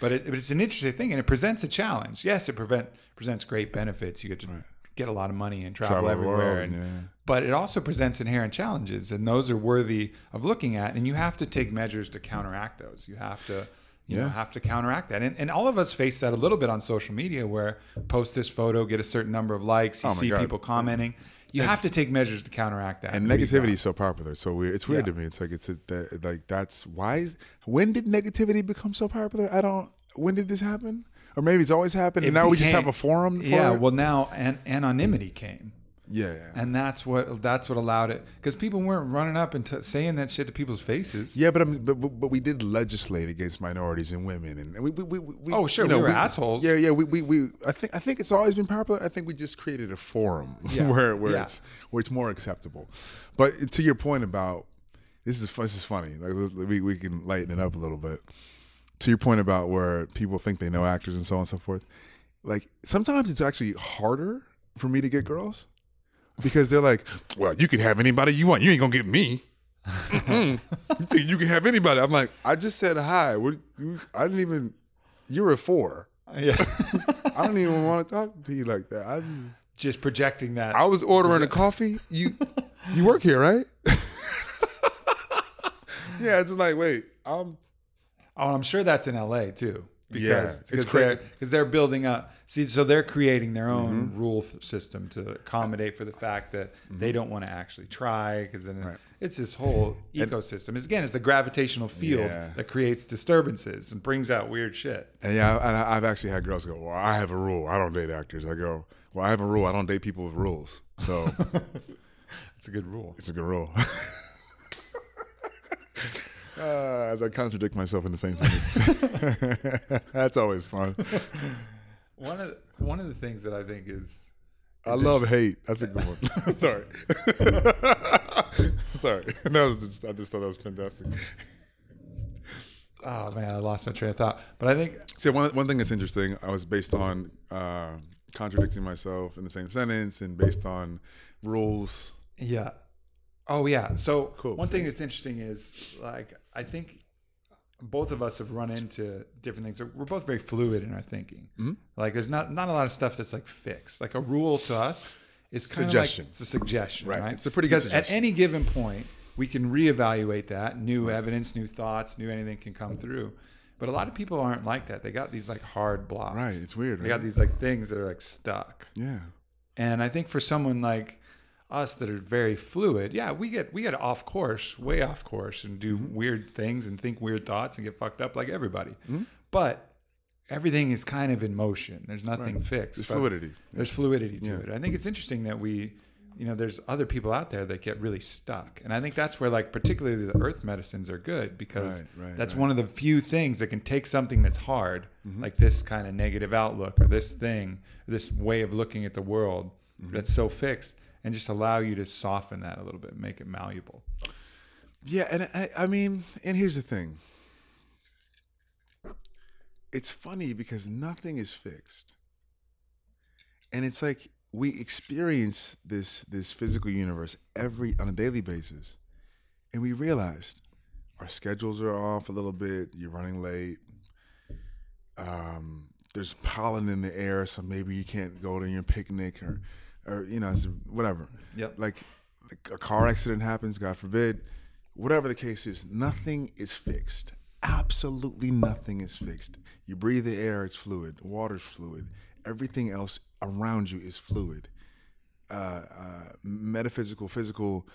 But it, it's an interesting thing, and it presents a challenge. Yes, it prevent, presents great benefits. You get to right. get a lot of money and travel, travel everywhere. And, yeah. But it also presents inherent challenges, and those are worthy of looking at. And you have to take measures to counteract those. You have to... You yeah. know, have to counteract that. And, and all of us face that a little bit on social media where post this photo, get a certain number of likes, you oh see God. people commenting. You and, have to take measures to counteract that. And negativity is so popular. So weird. It's weird yeah. to me. It's like, it's a, that, like, that's why, is, when did negativity become so popular? I don't, when did this happen? Or maybe it's always happened. It and now became, we just have a forum. For yeah. It? Well, now an, anonymity came. Yeah, yeah, and that's what that's what allowed it, because people weren't running up and t- saying that shit to people's faces. Yeah, but I'm, but but we did legislate against minorities and women, and we we we, we oh sure you know, we were we, assholes. Yeah, yeah, we, we we I think I think it's always been popular. I think we just created a forum yeah. where where yeah. it's where it's more acceptable. But to your point about this is this is funny. Like we we can lighten it up a little bit. To your point about where people think they know actors and so on and so forth. Like sometimes it's actually harder for me to get girls. Because they're like, well, you can have anybody you want. You ain't gonna get me. You think you can have anybody? I'm like, I just said hi. What, I didn't even. You're a four. Yeah. I don't even want to talk to you like that. I just, just projecting that. I was ordering yeah. a coffee. You, you work here, right? yeah. It's like, wait. Um. Oh, I'm sure that's in L A too. Because, yeah, because they're, they're building up. See, so they're creating their own mm-hmm. rule th- system to accommodate for the fact that mm-hmm. they don't want to actually try. Because then right. it's this whole ecosystem. And, it's, again, it's the gravitational field yeah. that creates disturbances and brings out weird shit. And yeah, I, I've actually had girls go, "Well, I have a rule. I don't date actors." I go, "Well, I have a rule. I don't date people with rules." So it's a good rule. It's a good rule. Uh, as I contradict myself in the same sentence. That's always fun. One of the, one of the things that I think is, is I love hate. That's a good one. Sorry. Sorry. No, just, I just thought that was fantastic. Oh man, I lost my train of thought. But I think see one one thing that's interesting. I was based on uh, contradicting myself in the same sentence and based on rules. Yeah. Oh yeah. So cool. One thing that's interesting is like I think both of us have run into different things. We're both very fluid in our thinking. Mm-hmm. Like there's not not a lot of stuff that's like fixed. Like a rule to us is kind of like it's a suggestion, right? right? It's a pretty good suggestion. Because at any given point, we can reevaluate that. New evidence, new thoughts, new anything can come through. But a lot of people aren't like that. They got these like hard blocks. Right. It's weird. They right? got these like things that are like stuck. Yeah. And I think for someone like us that are very fluid, yeah, we get we get off course, way off course, and do mm-hmm. weird things and think weird thoughts and get fucked up like everybody. Mm-hmm. But everything is kind of in motion. There's nothing right. fixed. There's fluidity. There's fluidity to yeah. it. I think it's interesting that we, you know, there's other people out there that get really stuck. And I think that's where like particularly the earth medicines are good because right, right, that's right. one of the few things that can take something that's hard, mm-hmm. like this kind of negative outlook or this thing, this way of looking at the world mm-hmm. that's so fixed. And just allow you to soften that a little bit, make it malleable. Yeah, and I, I mean, and here's the thing. It's funny because nothing is fixed. And it's like we experience this this physical universe every on a daily basis. And we realized our schedules are off a little bit. You're running late. Um, there's pollen in the air, so maybe you can't go to your picnic or, or you know, whatever. Yep. Like a car accident happens, God forbid. Whatever the case is, nothing is fixed. Absolutely nothing is fixed. You breathe the air, it's fluid. Water's fluid. Everything else around you is fluid. Uh, uh, metaphysical, physical,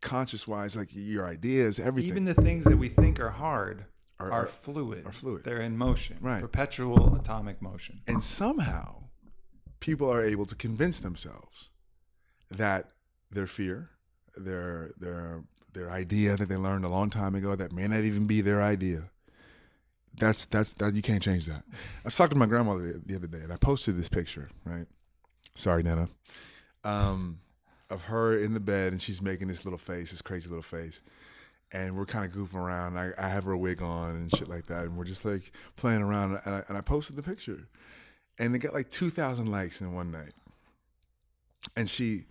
conscious-wise, like your ideas, everything. Even the things that we think are hard are, are fluid. Are fluid. They're in motion. Right. Perpetual atomic motion. And somehow, people are able to convince themselves that their fear, their their their idea that they learned a long time ago that may not even be their idea. That's, that's, that you can't change that. I was talking to my grandmother the other day and I posted this picture, right? Sorry, Nana. Um, of her in the bed and she's making this little face, this crazy little face. And we're kind of goofing around. I, I have her wig on and shit like that. And we're just like playing around and I, and I posted the picture and it got like two thousand likes in one night. And she,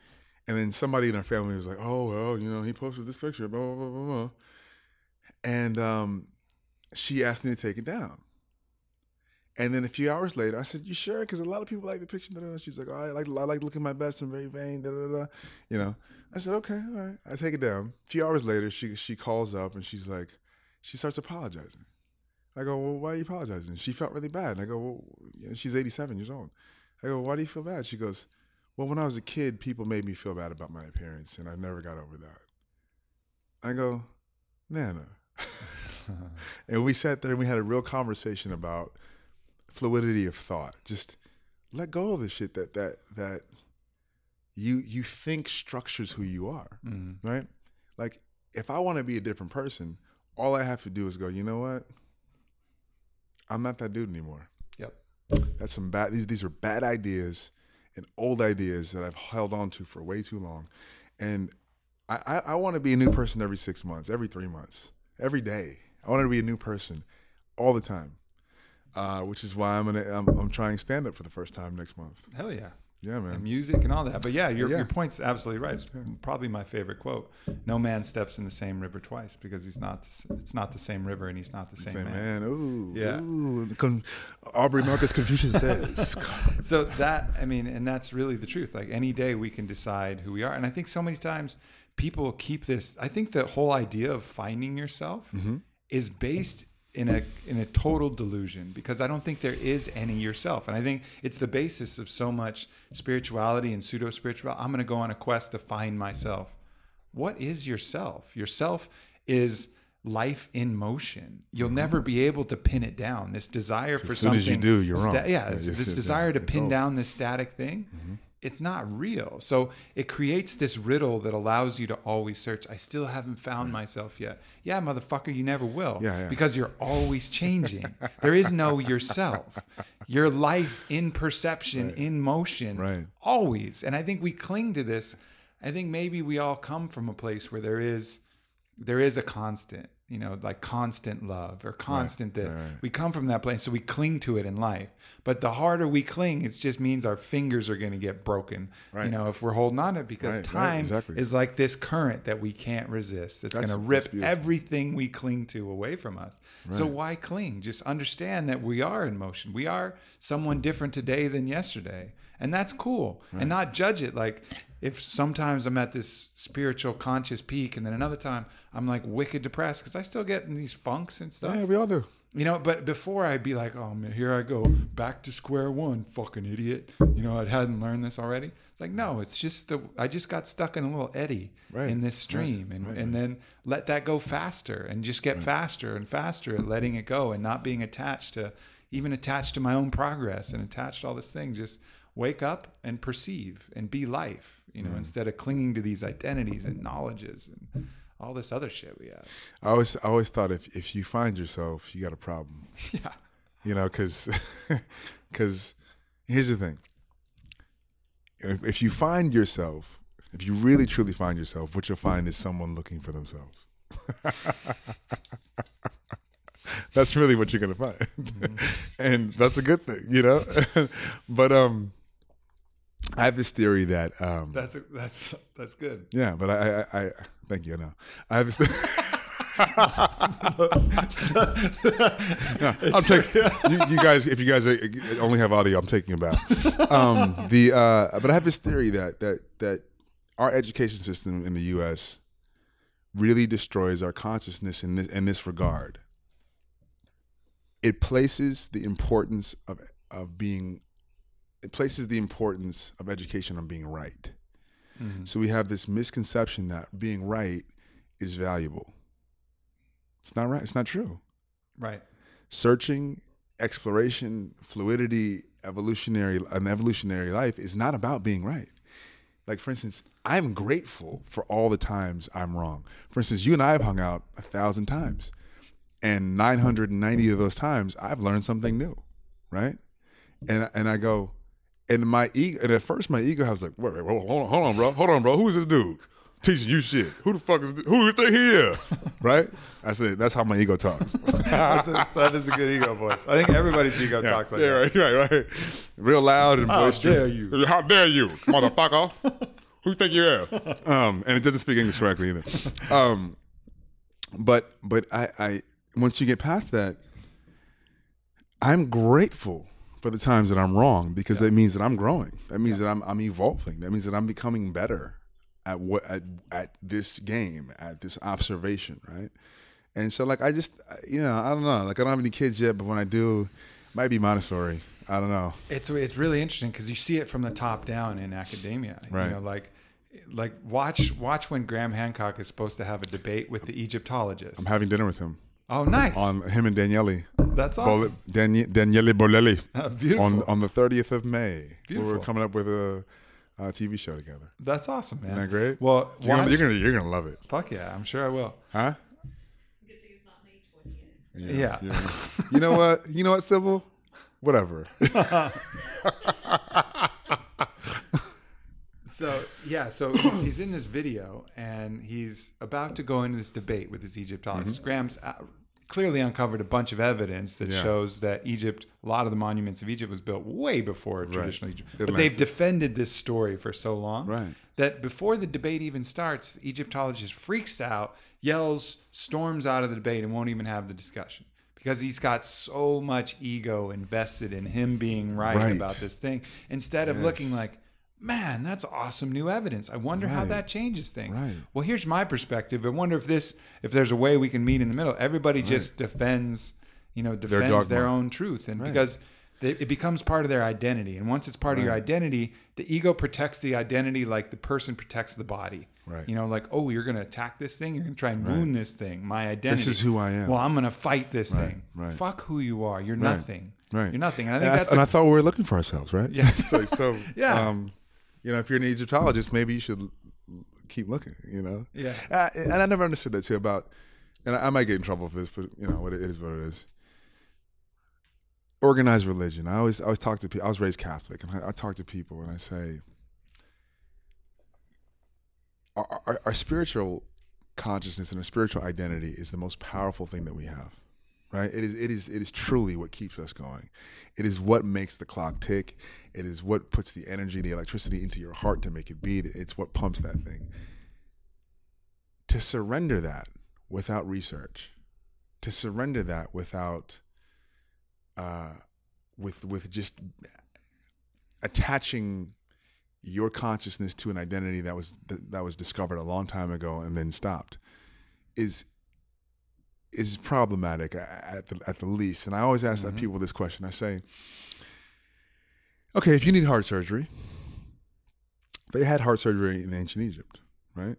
And then somebody in our family was like, oh, well, you know, he posted this picture, blah, blah, blah, blah, blah. And um, she asked me to take it down. And then a few hours later, I said, you sure? Because a lot of people like the picture. Da, da, da. She's like, oh, I like, I like looking my best. I'm very vain. Da, da, da. You know, I said, okay, all right. I take it down. A few hours later, she she calls up and she's like, she starts apologizing. I go, well, why are you apologizing? She felt really bad. And I go, well, you know, she's eighty-seven years old. I go, why do you feel bad? She goes, well, when I was a kid, people made me feel bad about my appearance, and I never got over that. I go, Nana. And we sat there, and we had a real conversation about fluidity of thought. Just let go of the shit that that that you you think structures who you are, mm-hmm. right? Like, if I want to be a different person, all I have to do is go, you know what? I'm not that dude anymore. Yep. That's some bad, these, these are bad ideas. And old ideas that I've held on to for way too long. And I, I, I want to be a new person every six months, every three months, every day. I want to be a new person all the time, uh, which is why I'm gonna I'm, I'm trying stand-up for the first time next month. Hell yeah. Yeah, man. And music and all that. But yeah, your yeah. your point's absolutely right. It's probably my favorite quote. No man steps in the same river twice because he's not. The, it's not the same river, and he's not the same, same man. man. Ooh, yeah. Ooh. Con- Aubrey Marcus Confucius says. So that I mean, and that's really the truth. Like any day, we can decide who we are. And I think so many times people keep this. I think the whole idea of finding yourself mm-hmm. is based. in a in a total delusion, because I don't think there is any yourself. And I think it's the basis of so much spirituality and pseudo-spirituality. I'm going to go on a quest to find myself. What is yourself? Yourself is life in motion. You'll never be able to pin it down. This desire for something. As soon as you do, you're sta- wrong. Yeah, it's, yeah this desire down. to pin down this static thing, mm-hmm. it's not real. So it creates this riddle that allows you to always search. I still haven't found right. myself yet. Yeah, motherfucker, you never will. Yeah, yeah. Because you're always changing. There is no yourself. Your life in perception, right. in motion, right. always. And I think we cling to this. I think maybe we all come from a place where there is there is a constant, you know, like constant love or constant right. this. Right. We come from that place, so we cling to it in life. But the harder we cling, it just means our fingers are going to get broken, right. you know, if we're holding on to it, because right. time right. Exactly. is like this current that we can't resist. That's, that's going to rip everything we cling to away from us. Right. So why cling? Just understand that we are in motion. We are someone different today than yesterday. And that's cool. Right. And not judge it. Like, if sometimes I'm at this spiritual conscious peak and then another time I'm like wicked depressed because I still get in these funks and stuff. Yeah, we all do. You know, but before I'd be like, oh man, here I go back to square one, fucking idiot. You know, I hadn't learned this already. It's like, no, it's just the, I just got stuck in a little eddy right. in this stream right. and, right. and then let that go faster and just get right. faster and faster at letting it go and not being attached to, even attached to my own progress and attached to all this thing. Just wake up and perceive and be life, you know, mm. instead of clinging to these identities and knowledges and all this other shit we have. I always, I always thought if, if you find yourself, you got a problem. Yeah. You know, because because here's the thing. If, if you find yourself, if you really truly find yourself, what you'll find is someone looking for themselves. That's really what you're gonna find. Mm-hmm. And that's a good thing, you know. But um I have this theory that um that's a, that's that's good. Yeah, but I I, I thank you. No, I have this theory. No, I'm taking you, you guys. If you guys only have audio, I'm taking about um, the. Uh, but I have this theory that that that our education system in the U S really destroys our consciousness in this in this regard. It places the importance of of being. It places the importance of education on being right. Mm-hmm. So we have this misconception that being right is valuable. It's not right. It's not true. Right. Searching, exploration, fluidity, evolutionary, an evolutionary life is not about being right. Like, for instance, I'm grateful for all the times I'm wrong. For instance, you and I have hung out a thousand times, and nine hundred ninety of those times I've learned something new, right? And and I go, and my ego, and at first my ego, I was like, wait, wait, hold on, hold on, bro, hold on, bro, who is this dude teaching you shit? Who the fuck is this? Who you think he is? Right? I said, that's how my ego talks. that's a, that is a good ego voice. I think everybody's ego yeah, talks like yeah, that. Yeah, right, right, right. Real loud and boisterous. How dare you? How dare you, motherfucker? Who you think you is? Um, and it doesn't speak English correctly either. Um, but but I, I once you get past that, I'm grateful for the times that I'm wrong, because yeah. that means that I'm growing. That means yeah. that I'm I'm evolving. That means that I'm becoming better at what at, at this game, at this observation, right? And so, like, I just, you know, I don't know. Like, I don't have any kids yet, but when I do, it might be Montessori. I don't know. It's it's really interesting because you see it from the top down in academia. Right. You know, like like watch watch when Graham Hancock is supposed to have a debate with the Egyptologist. I'm having dinner with him. Oh, nice. On him and Daniele. That's awesome. Bole, Danie, Daniele Bolelli. Oh, beautiful. On, on the thirtieth of May. Beautiful. We're coming up with a, a T V show together. That's awesome, man. Isn't that great? Well, you're going you're gonna, you're gonna to love it. Fuck yeah. I'm sure I will. Huh? Good thing it's not May twentieth. Yeah. yeah. yeah. You know what? You know what, Sybil? Whatever. So, yeah, so he's in this video, and he's about to go into this debate with his Egyptologist. Mm-hmm. Graham's clearly uncovered a bunch of evidence that yeah. shows that Egypt, a lot of the monuments of Egypt was built way before right. traditional Egypt. Atlantis. But they've defended this story for so long right. that before the debate even starts, the Egyptologist freaks out, yells, storms out of the debate, and won't even have the discussion. Because he's got so much ego invested in him being right, right. about this thing. Instead of yes. looking like, man, that's awesome new evidence. I wonder right. how that changes things. Right. Well, here's my perspective. I wonder if this, if there's a way we can meet in the middle. Everybody right. just defends, you know, defends their, their own truth, and right. because they, it becomes part of their identity. And once it's part right. of your identity, the ego protects the identity like the person protects the body. Right. You know, like, oh, you're going to attack this thing. You're going to try and wound right. this thing. My identity. This is who I am. Well, I'm going to fight this right. thing. Right. Fuck who you are. You're right. nothing. Right. You're nothing. And I think and that's. I, and a, I thought we were looking for ourselves, right? Yeah. so, so yeah. Um, You know, if you're an Egyptologist, maybe you should keep looking, you know? Yeah. Uh, and I never understood that, too, about, and I, I might get in trouble for this, but, you know, what it is what it is. Organized religion. I always I always talk to people. I was raised Catholic, and I, I talk to people, and I say, our, our, our spiritual consciousness and our spiritual identity is the most powerful thing that we have, right? It is, it is, it is truly what keeps us going. It is what makes the clock tick. It is what puts the energy, the electricity into your heart to make it beat. It's what pumps that thing. To surrender that without research, to surrender that without, uh, with with just attaching your consciousness to an identity that was that was discovered a long time ago and then stopped, is is problematic at the at the least. And I always ask mm-hmm. people this question. I say, okay, if you need heart surgery, they had heart surgery in ancient Egypt, right?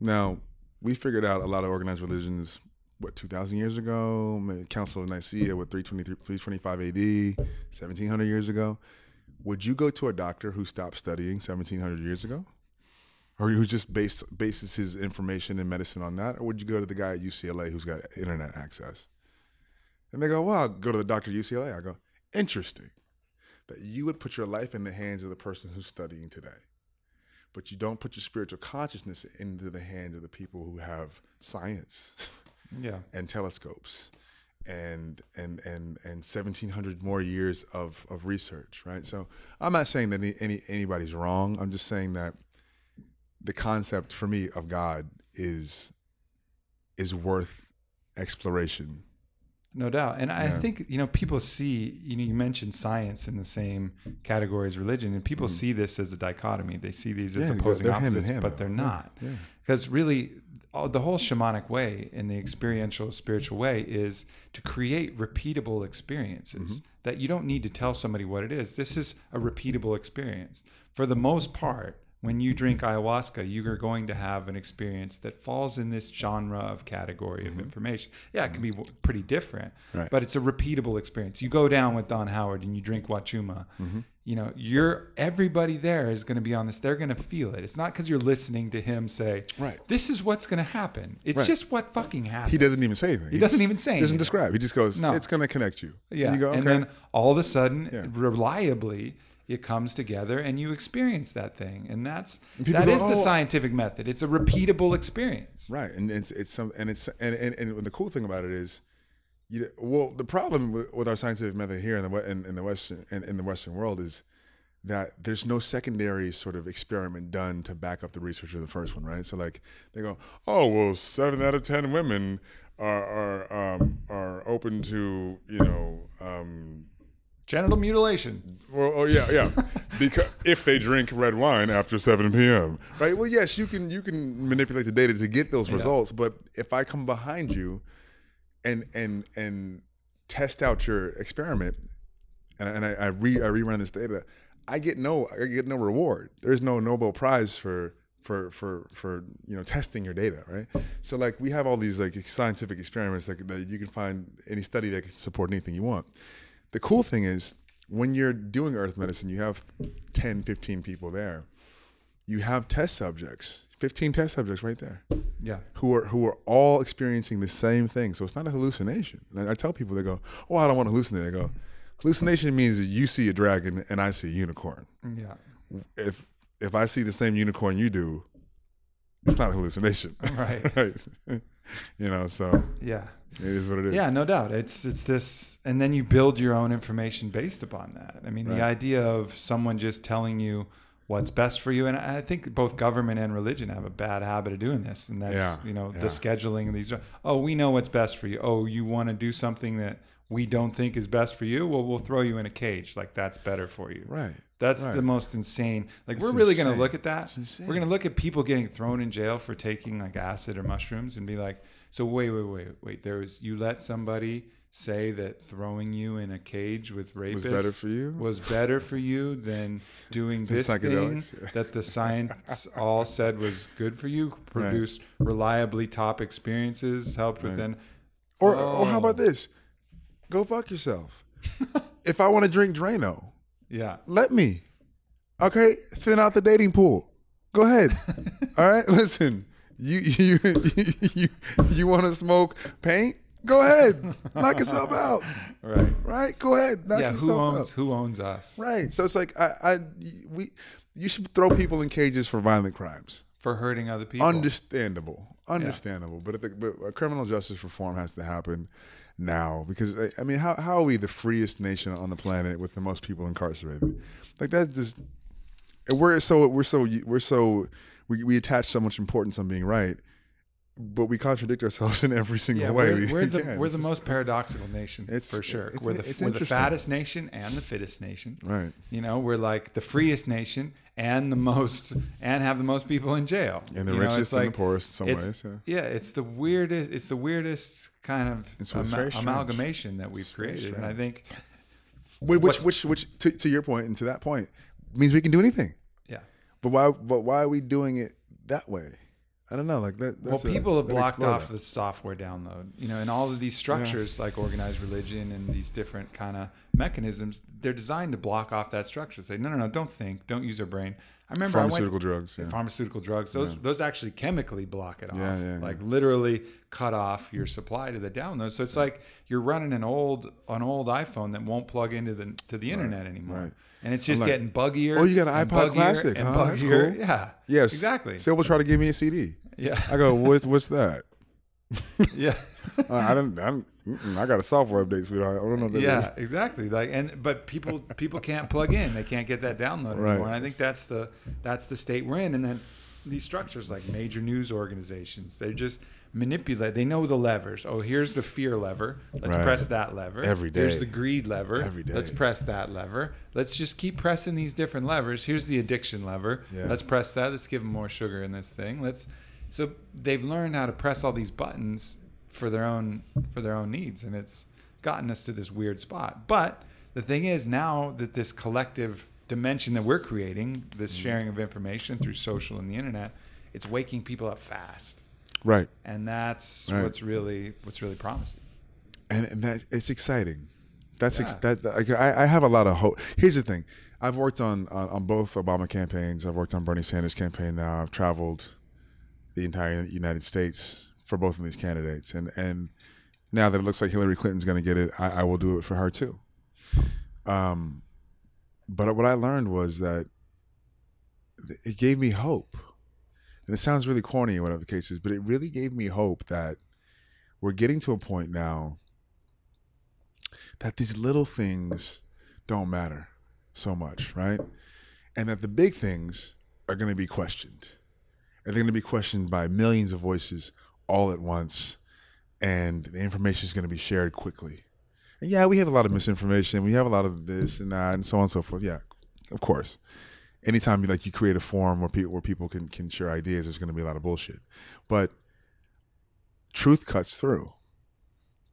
Now, we figured out a lot of organized religions, what, two thousand years ago? Council of Nicaea, what, three twenty-three, three twenty-five A D, seventeen hundred years ago? Would you go to a doctor who stopped studying seventeen hundred years ago? Or who just base, bases his information and medicine on that? Or would you go to the guy at U C L A who's got internet access? And they go, well, I'll go to the doctor at U C L A. I go, interesting. That you would put your life in the hands of the person who's studying today. but you don't put your spiritual consciousness into the hands of the people who have science yeah. and telescopes and and and and seventeen hundred more years of, of research, right? So I'm not saying that any, any anybody's wrong. I'm just saying that the concept for me of God is is worth exploration. No doubt. And I yeah. think, you know, people see, you know, you mentioned science in the same category as religion, and people mm. see this as a dichotomy. They see these as yeah, opposing they're opposites, hand in hand, but though. They're not. Because yeah. really, all, the whole shamanic way and the experiential spiritual way is to create repeatable experiences mm-hmm. that you don't need to tell somebody what it is. This is a repeatable experience. For the most part, when you drink ayahuasca, you are going to have an experience that falls in this genre of category mm-hmm. of information. Yeah, it can be w- pretty different, right. but it's a repeatable experience. You go down with Don Howard and you drink Wachuma. Mm-hmm. You know, you're everybody there is going to be on this. They're going to feel it. It's not because you're listening to him say, "Right, this is what's going to happen." It's right. just what fucking happens. He doesn't even say anything. He, he doesn't even say. Anything. Doesn't describe. He just goes, no. "It's going to connect you." Yeah, and, you go, okay. and then all of a sudden, yeah. reliably. It comes together and you experience that thing. And that's, that go, is oh. the scientific method. It's a repeatable experience. Right. And it's, it's some, and it's, and, and, and the cool thing about it is, you well, the problem with, with our scientific method here in the, in, in the Western, in, in the Western world is that there's no secondary sort of experiment done to back up the research of the first one. Right. So like they go, oh, well, seven out of ten women are, are, um, are open to, you know, um, genital mutilation. Well, oh yeah, yeah. Because if they drink red wine after seven p.m., right? Well, yes, you can you can manipulate the data to get those yeah. results, but if I come behind you and and and test out your experiment, and, and I, I re I rerun this data, I get no I get no reward. There's no Nobel Prize for for for for you know testing your data, right? So like we have all these like scientific experiments that that you can find any study that can support anything you want. The cool thing is when you're doing earth medicine, you have ten, fifteen people there. You have test subjects, fifteen test subjects right there. Yeah. Who are who are all experiencing the same thing. So it's not a hallucination. And I tell people, they go, "Oh, I don't want to hallucinate." I go, "Hallucination means that you see a dragon and I see a unicorn." Yeah. If if I see the same unicorn you do, it's not a hallucination. Right. Right. You know, so yeah. It is what it is. Yeah, no doubt. It's it's this, and then you build your own information based upon that. I mean, right. the idea of someone just telling you what's best for you, and I think both government and religion have a bad habit of doing this, and that's yeah. you know yeah. the scheduling of these. Oh, we know what's best for you. Oh, you want to do something that we don't think is best for you? Well, we'll throw you in a cage. Like that's better for you. Right. That's right. the most insane. Like it's we're really going to look at that. We're going to look at people getting thrown in jail for taking like acid or mushrooms and be like, so wait, wait, wait, wait. There was you let somebody say that throwing you in a cage with rapists was better for you, was better for you than doing this thing that the science all said was good for you, produced right. reliably top experiences, helped right. with an. Or, oh. or how about this? Go fuck yourself. If I want to drink Drano, yeah, let me. Okay, thin out the dating pool. Go ahead. All right, listen. You you you you, you want to smoke paint? Go ahead, knock yourself out. Right, right. Go ahead, knock yeah, yourself who owns, out. Who owns us? Right. So it's like I, I we you should throw people in cages for violent crimes, for hurting other people. Understandable, understandable. Yeah. But if the, but criminal justice reform has to happen now, because I, I mean, how how are we the freest nation on the planet with the most people incarcerated? Like that's just we're so we're so we're so. We we attach so much importance on being right, but we contradict ourselves in every single yeah, way. We're, we're the yeah, we're the most paradoxical nation it's, for sure. It's, we're the we're the fattest nation and the fittest nation. Right. You know, we're like the freest nation and the most and have the most people in jail. And the you richest know, it's and like, the poorest in some ways. Yeah. yeah, it's the weirdest. It's the weirdest kind of it's, it's am, amalgamation that we've it's created. And I think, Wait, which which which to, to your point and to that point means we can do anything. But why? But why are we doing it that way? I don't know. Like that. That's well, people a, have blocked off the software download, you know, and all of these structures yeah. like organized religion and these different kind of mechanisms, they're designed to block off that structure. Say, no, no, no, don't think, don't use your brain. I remember pharmaceutical I went, drugs. Yeah. Pharmaceutical drugs. Those yeah. those actually chemically block it off. Yeah, yeah, like yeah. literally cut off your supply to the download. So it's yeah. like you're running an old an old iPhone that won't plug into the to the right. internet anymore. Right. And it's just like, getting buggier. Oh, you got an iPod Classic. And huh? That's cool. Yeah. Yes. Exactly. Sybil will try to give me a C D. Yeah. I go, what, what's that? yeah. I don't I don't I got a software update, sweetheart. I don't know. What that yeah, is. Exactly. Like, and but people people can't plug in; they can't get that download right. anymore. And I think that's the that's the state we're in. And then these structures, like major news organizations, they just manipulate. They know the levers. Oh, here's the fear lever. Let's right. press that lever every day. Here's the greed lever. Every day. Let's press that lever. Let's just keep pressing these different levers. Here's the addiction lever. Yeah. Let's press that. Let's give them more sugar in this thing. Let's. So they've learned how to press all these buttons for their own for their own needs, and it's gotten us to this weird spot. But the thing is, now that this collective dimension that we're creating, this sharing of information through social and the internet, it's waking people up fast, right? And that's right. what's really what's really promising, and, and that it's exciting. That's yeah. ex- that, that I, I have a lot of hope. Here's the thing: I've worked on, on on both Obama campaigns. I've worked on Bernie Sanders' campaign. Now I've traveled the entire United States for both of these candidates, and and now that it looks like Hillary Clinton's going to get it, I, I will do it for her too. Um, but what I learned was that it gave me hope, and it sounds really corny in whatever the case is, but it really gave me hope that we're getting to a point now that these little things don't matter so much, right? And that the big things are going to be questioned, and they're going to be questioned by millions of voices all at once, and the information is going to be shared quickly. And yeah, we have a lot of misinformation. We have a lot of this and that, and so on and so forth. Yeah, of course. Anytime you like you create a forum where people where people can can share ideas, there's going to be a lot of bullshit. But truth cuts through.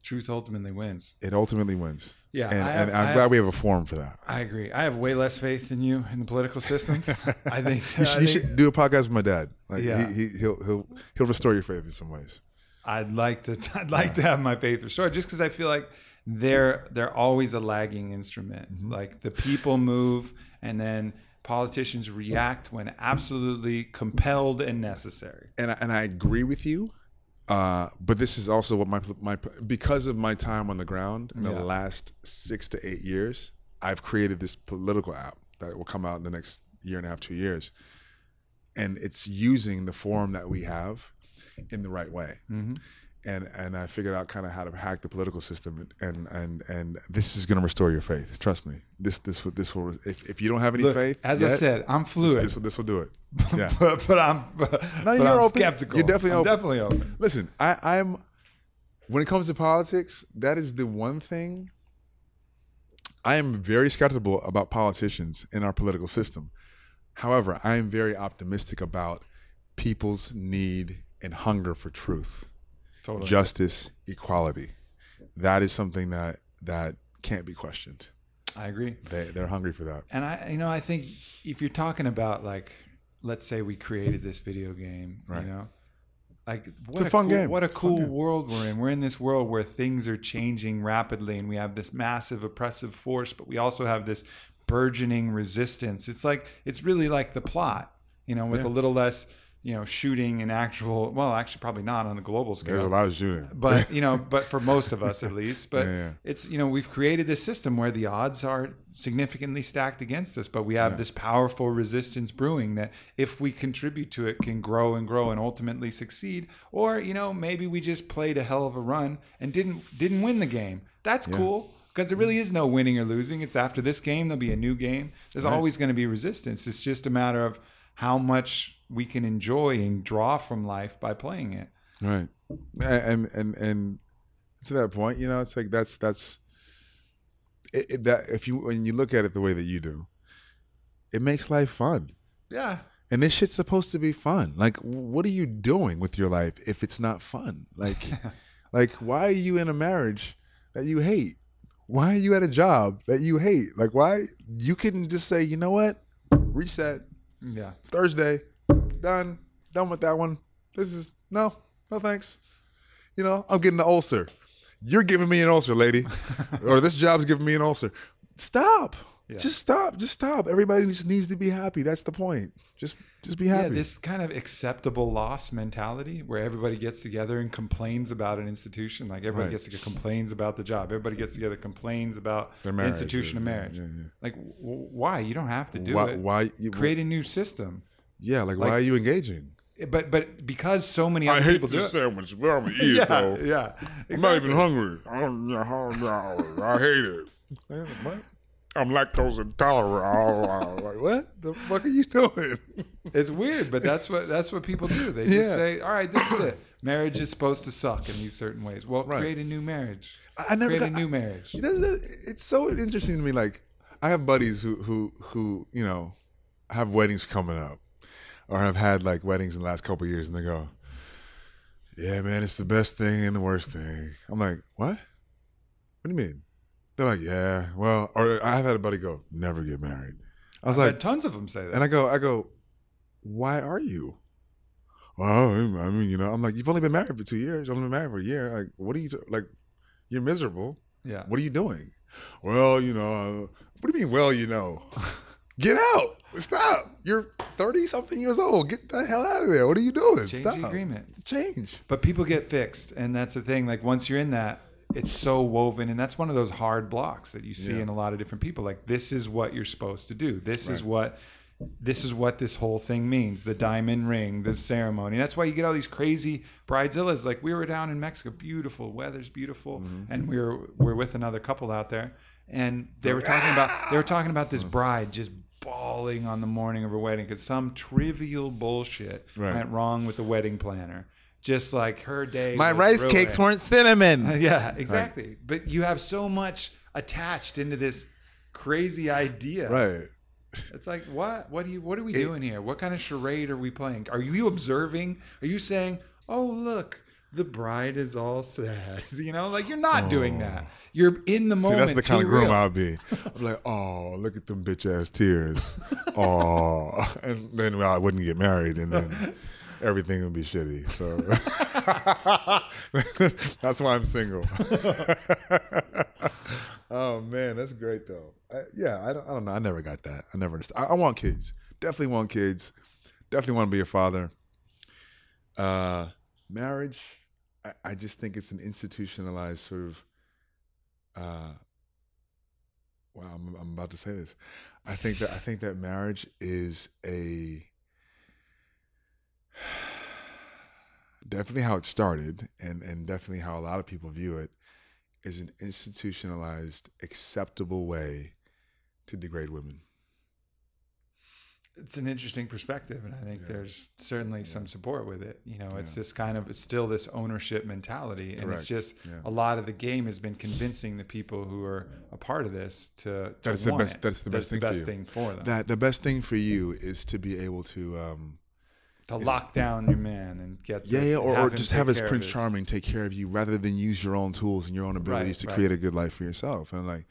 Truth ultimately wins. It ultimately wins. Yeah, and, have, and I'm I glad have, we have a forum for that. I agree. I have way less faith than you in the political system. I think you, should, I you think, should do a podcast with my dad. Like yeah. he, he, he'll he'll he'll restore your faith in some ways. I'd like to. I'd like yeah. to have my faith restored, just because I feel like they're they're always a lagging instrument. Mm-hmm. Like the people move, and then politicians react when absolutely compelled and necessary. And I, and I agree with you. Uh, but this is also what my my because of my time on the ground in the yeah. last six to eight years, I've created this political app that will come out in the next year and a half, two years, and it's using the forum that we have in the right way, mm-hmm. and and I figured out kind of how to hack the political system, and and and this is going to restore your faith. Trust me, this this this will if if you don't have any Look, faith. As yet, I said, I'm fluid. This, this, this will do it. Yeah. but, but I'm, but, no, you're but I'm open. Skeptical. You're definitely I'm open. Definitely open. Listen, I, I'm. When it comes to politics, that is the one thing. I am very skeptical about politicians in our political system. However, I am very optimistic about people's need and hunger for truth, totally. Justice, equality. That is something that that can't be questioned. I agree. They they're hungry for that. And I, you know, I think if you're talking about like. Let's say we created this video game, right. you know, like what it's a, a fun cool, game. What a cool world we're in. We're in this world where things are changing rapidly, and we have this massive oppressive force, but we also have this burgeoning resistance. It's like it's really like The Plot, you know, with yeah. a little less, you know, shooting and actual. Well, actually, probably not on the global scale. There's a lot of shooting, but you know, but for most of us at least. But yeah, yeah. it's you know, we've created this system where the odds are significantly stacked against us, but we have yeah. this powerful resistance brewing that, if we contribute to it, can grow and grow and ultimately succeed. Or you know, maybe we just played a hell of a run and didn't didn't win the game. That's yeah. cool. Because there really is no winning or losing. It's after this game, there'll be a new game. There's right. always going to be resistance. It's just a matter of how much we can enjoy and draw from life by playing it. Right. And, and, and to that point, you know, it's like, that's, that's it, it, that if you, when you look at it the way that you do, it makes life fun. Yeah. And this shit's supposed to be fun. Like, what are you doing with your life if it's not fun? Like, like why are you in a marriage that you hate? Why are you at a job that you hate? Like, why you couldn't just say, you know what? Reset. Yeah. It's Thursday. Done. Done with that one. This is no, no thanks. You know, I'm getting the ulcer. You're giving me an ulcer, lady. Or this job's giving me an ulcer. Stop. Yeah. Just stop. Just stop. Everybody just needs to be happy. That's the point. Just just be happy. Yeah, this kind of acceptable loss mentality where everybody gets together and complains about an institution. Like everybody right. gets together, complains about the job. Everybody gets together, complains about the institution of marriage. Yeah, yeah. Like w- why? You don't have to do why, it. Why? You, Create a new system. Yeah. Like, like why are you engaging? But but because so many other people do it. I hate this sandwich, but I'm going to eat yeah, it, though. Yeah, exactly. I'm not even hungry. I hate it. What? I'm lactose intolerant. Like, what the fuck are you doing? It's weird, but that's what that's what people do. They just yeah. say, all right, this is it. Marriage is supposed to suck in these certain ways. Well, right. create a new marriage. I never create got, a new I, marriage. It's so interesting to me. Like, I have buddies who who who you know have weddings coming up. Or have had like weddings in the last couple of years, and they go, "Yeah, man, it's the best thing and the worst thing." I'm like, "What? What do you mean?" They're like, "Yeah, well." Or I've had a buddy go, "Never get married." I was I've like, had tons of them say that. And I go, "I go, why are you?" Well, I mean, you know, I'm like, "You've only been married for two years. You've only been married for a year. Like, what are you t- like? You're miserable. Yeah. What are you doing?" Well, you know, what do you mean? Well, you know. Get out. Stop. You're thirty-something years old. Get the hell out of there. What are you doing? Change Stop. the agreement. Change. But people get fixed, and that's the thing. Like, once you're in that, it's so woven, and that's one of those hard blocks that you see yeah. in a lot of different people. Like, this is what you're supposed to do. This right. is what this is what this whole thing means. The diamond ring, the ceremony. That's why you get all these crazy bridezillas. Like, we were down in Mexico. Beautiful. Weather's beautiful. Mm-hmm. And we were, we were with another couple out there, and they were talking about they were talking about this bride just bawling on the morning of her wedding because some trivial bullshit right. went wrong with the wedding planner. Just like her day. My rice ruined. Cakes weren't cinnamon. Uh, yeah, exactly. Right. But you have so much attached into this crazy idea. Right. It's like, what? What do you? What are we it, doing here? What kind of charade are we playing? Are you observing? Are you saying, "Oh, look, the bride is all sad"? You know, like, you're not oh. doing that. You're in the moment. See, that's the kind of groom real. I'll be. I'm like, oh, look at them bitch ass tears. Oh, and then well, I wouldn't get married, and then everything would be shitty. So that's why I'm single. Oh man, that's great though. I, yeah, I don't, I don't know. I never got that. I never. I, I want kids. Definitely want kids. Definitely want to be a father. Uh, marriage. I, I just think it's an institutionalized sort of. Uh, wow, I'm, I'm about to say this. I think that I think that marriage is a definitely how it started, and and definitely how a lot of people view it, is an institutionalized, acceptable way to degrade women. It's an interesting perspective, and I think yeah. there's certainly yeah. some support with it. You know, yeah. it's this kind of, it's still this ownership mentality, and Correct. It's just yeah. a lot of the game has been convincing the people who are a part of this to, to that's want the best, it. That's the that's best, the thing, best for thing for them. That the best thing for you is to be able to um, to lock down your man and get yeah, this, yeah or, or just have his Prince Charming take care of you, rather than use your own tools and your own abilities right, to right. create a good life for yourself. And I'm like,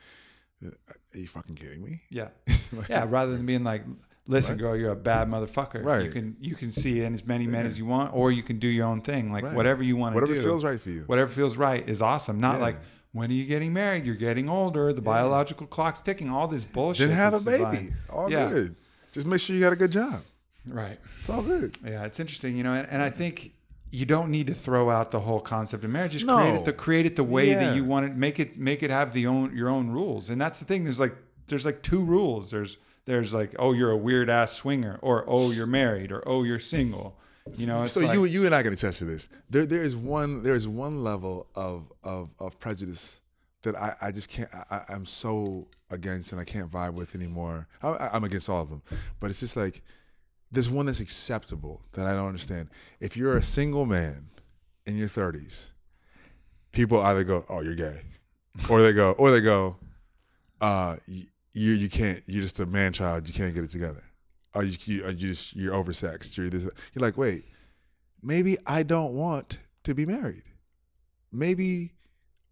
are you fucking kidding me? Yeah, like, yeah. Rather than being like. Listen, right. girl, you're a bad motherfucker. Right. You can you can see in as many men yeah. as you want, or you can do your own thing. Like, right. whatever you want to do. Whatever feels right for you. Whatever feels right is awesome. Not yeah. like, when are you getting married? You're getting older. The yeah. biological clock's ticking. All this bullshit. Then have a baby. Designed. All yeah. good. Just make sure you got a good job. Right. It's all good. Yeah, it's interesting. You know, and, and I think you don't need to throw out the whole concept of marriage. Just no. create it the create it the way yeah. that you want it. Make it make it have the own your own rules. And that's the thing. There's like there's like two rules. There's There's like, oh, you're a weird ass swinger, or oh, you're married, or oh, you're single. You know, it's so like, you you and I can attest to this. There there is one there is one level of of, of prejudice that I, I just can't I, I'm so against, and I can't vibe with anymore. I, I'm against all of them, but it's just like there's one that's acceptable that I don't understand. If you're a single man in your thirties, people either go, oh, you're gay, or they go or they go, uh. You you can't you're just a man child, you can't get it together. Or you you or you just you're oversexed. You're this you're like, wait, maybe I don't want to be married. Maybe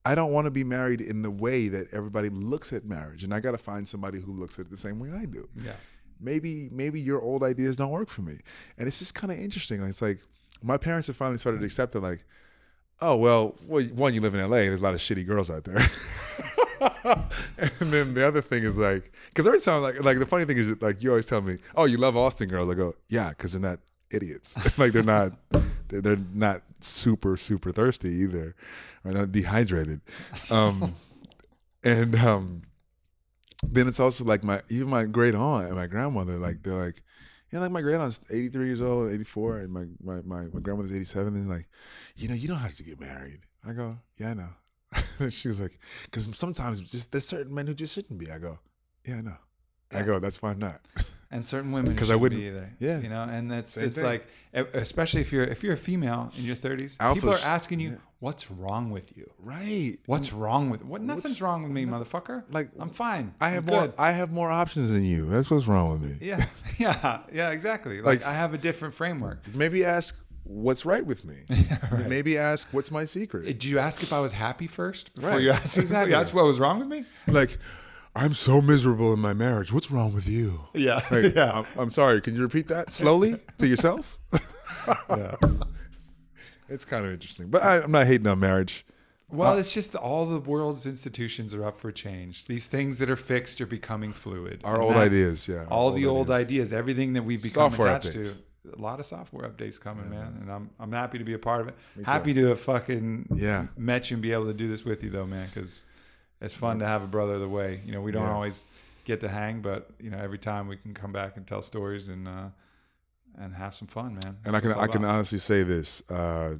I don't want to be married in the way that everybody looks at marriage, and I gotta find somebody who looks at it the same way I do. Yeah. Maybe maybe your old ideas don't work for me. And it's just kinda interesting. Like, it's like my parents have finally started to accept that, like, oh, well, well, one, you live in L A, there's a lot of shitty girls out there. And then the other thing is like, because every time, like, like the funny thing is, like, you always tell me, oh, you love Austin girls. I go, yeah, because they're not idiots. Like, they're not, they're not super, super thirsty either, or not dehydrated. Um, and um, then it's also like my, even my great aunt and my grandmother, like, they're like, you know, like my great aunt's eighty-three years old, eighty-four, and my, my, my, my grandmother's eighty-seven, and like, you know, you don't have to get married. I go, yeah, I know. And she was like, because sometimes just there's certain men who just shouldn't be. I go, yeah, I know. Yeah. I go, that's why I'm not. And certain women because I wouldn't be either. Yeah, you know, and that's Same it's thing. Like, especially if you're if you're a female in your thirties, Alpha, people are asking you, yeah. what's wrong with you? Right. What's wrong with what? Nothing's what's, wrong with me, nothing, motherfucker. Like I'm fine. I have I'm more. Good. I have more options than you. That's what's wrong with me. Yeah. Yeah. Yeah. Exactly. Like, like I have a different framework. Maybe ask. What's right with me? Right. Maybe ask, what's my secret? Did you ask if I was happy first before right. you asked exactly. That's what was wrong with me? Like, I'm so miserable in my marriage. What's wrong with you? Yeah. Like, yeah. I'm, I'm sorry. Can you repeat that slowly to yourself? Yeah. It's kind of interesting. But I, I'm not hating on marriage. Well, uh, it's just all the world's institutions are up for change. These things that are fixed are becoming fluid. Our old ideas, yeah. All old the old ideas. ideas, everything that we've become Software attached updates. to. A lot of software updates coming, yeah, man, and I'm I'm happy to be a part of it. Me happy too. to have fucking yeah. met you and be able to do this with you, though, man, because it's fun to have a brother the way. You know, we don't yeah. always get to hang, but you know, every time we can come back and tell stories and uh, and have some fun, man. And That's I can I about. can honestly say this. Uh,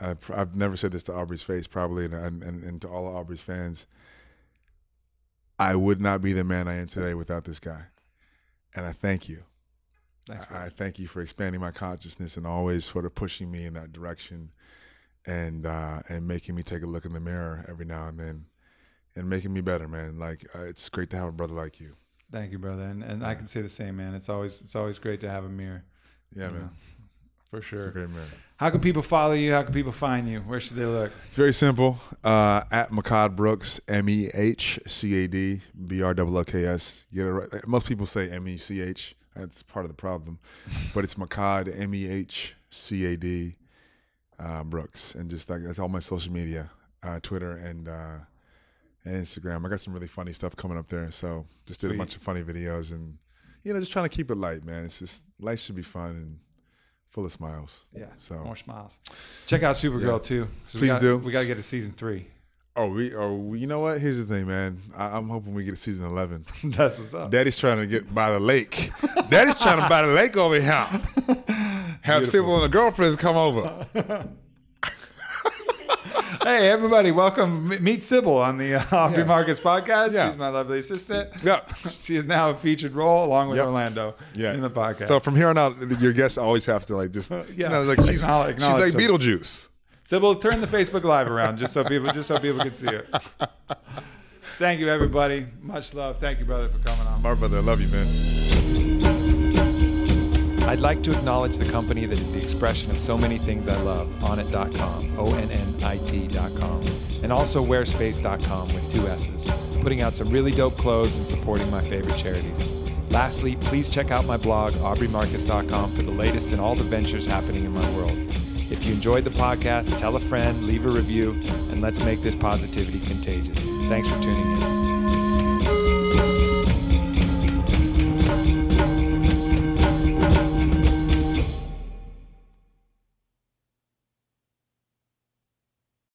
I've, I've never said this to Aubrey's face, probably, and, and and to all of Aubrey's fans. I would not be the man I am today without this guy, and I thank you. Thanks, I thank you for expanding my consciousness and always sort of pushing me in that direction, and uh, and making me take a look in the mirror every now and then, and making me better, man. Like uh, it's great to have a brother like you. Thank you, brother, and and yeah. I can say the same, man. It's always it's always great to have a mirror. Yeah, man, know, for sure. It's a great mirror. How can people follow you? How can people find you? Where should they look? It's very simple. Uh, at Mehcad Brooks, M E H C A D B R L L K S. Get it right. Most people say M E C H. That's part of the problem, but it's Mehcad, M E H C A D, uh, Brooks, and just like that's all my social media, uh, Twitter and uh, and Instagram. I got some really funny stuff coming up there, so just did Sweet. a bunch of funny videos, and you know, just trying to keep it light, man. It's just life should be fun and full of smiles. Yeah, so more smiles. Check out Supergirl yeah. too. Please we gotta, do. We got to get to season three. Oh, we, oh, you know what? Here's the thing, man. I, I'm hoping we get a season eleven. That's what's up. Daddy's trying to get by the lake. Daddy's trying to buy the lake over here. Have Sybil and the girlfriends come over. Hey, everybody, welcome. Meet Sybil on the Aubrey yeah. Marcus podcast. Yeah. She's my lovely assistant. Yep. She is now a featured role along with yep. Orlando yeah. in the podcast. So from here on out, your guests always have to like just, yeah. you know, like she's, acknowledge, acknowledge she's like Sybil. Beetlejuice. Sybil, turn the Facebook Live around just so people just so people can see it. Thank you, everybody. Much love. Thank you, brother, for coming on. My brother, I love you, man. I'd like to acknowledge the company that is the expression of so many things I love, onnit dot com, O N N I T dot com, and also wearspace dot com with two S's, putting out some really dope clothes and supporting my favorite charities. Lastly, please check out my blog, aubrey marcus dot com, for the latest in all the ventures happening in my world. If you enjoyed the podcast, tell a friend, leave a review, and let's make this positivity contagious. Thanks for tuning in.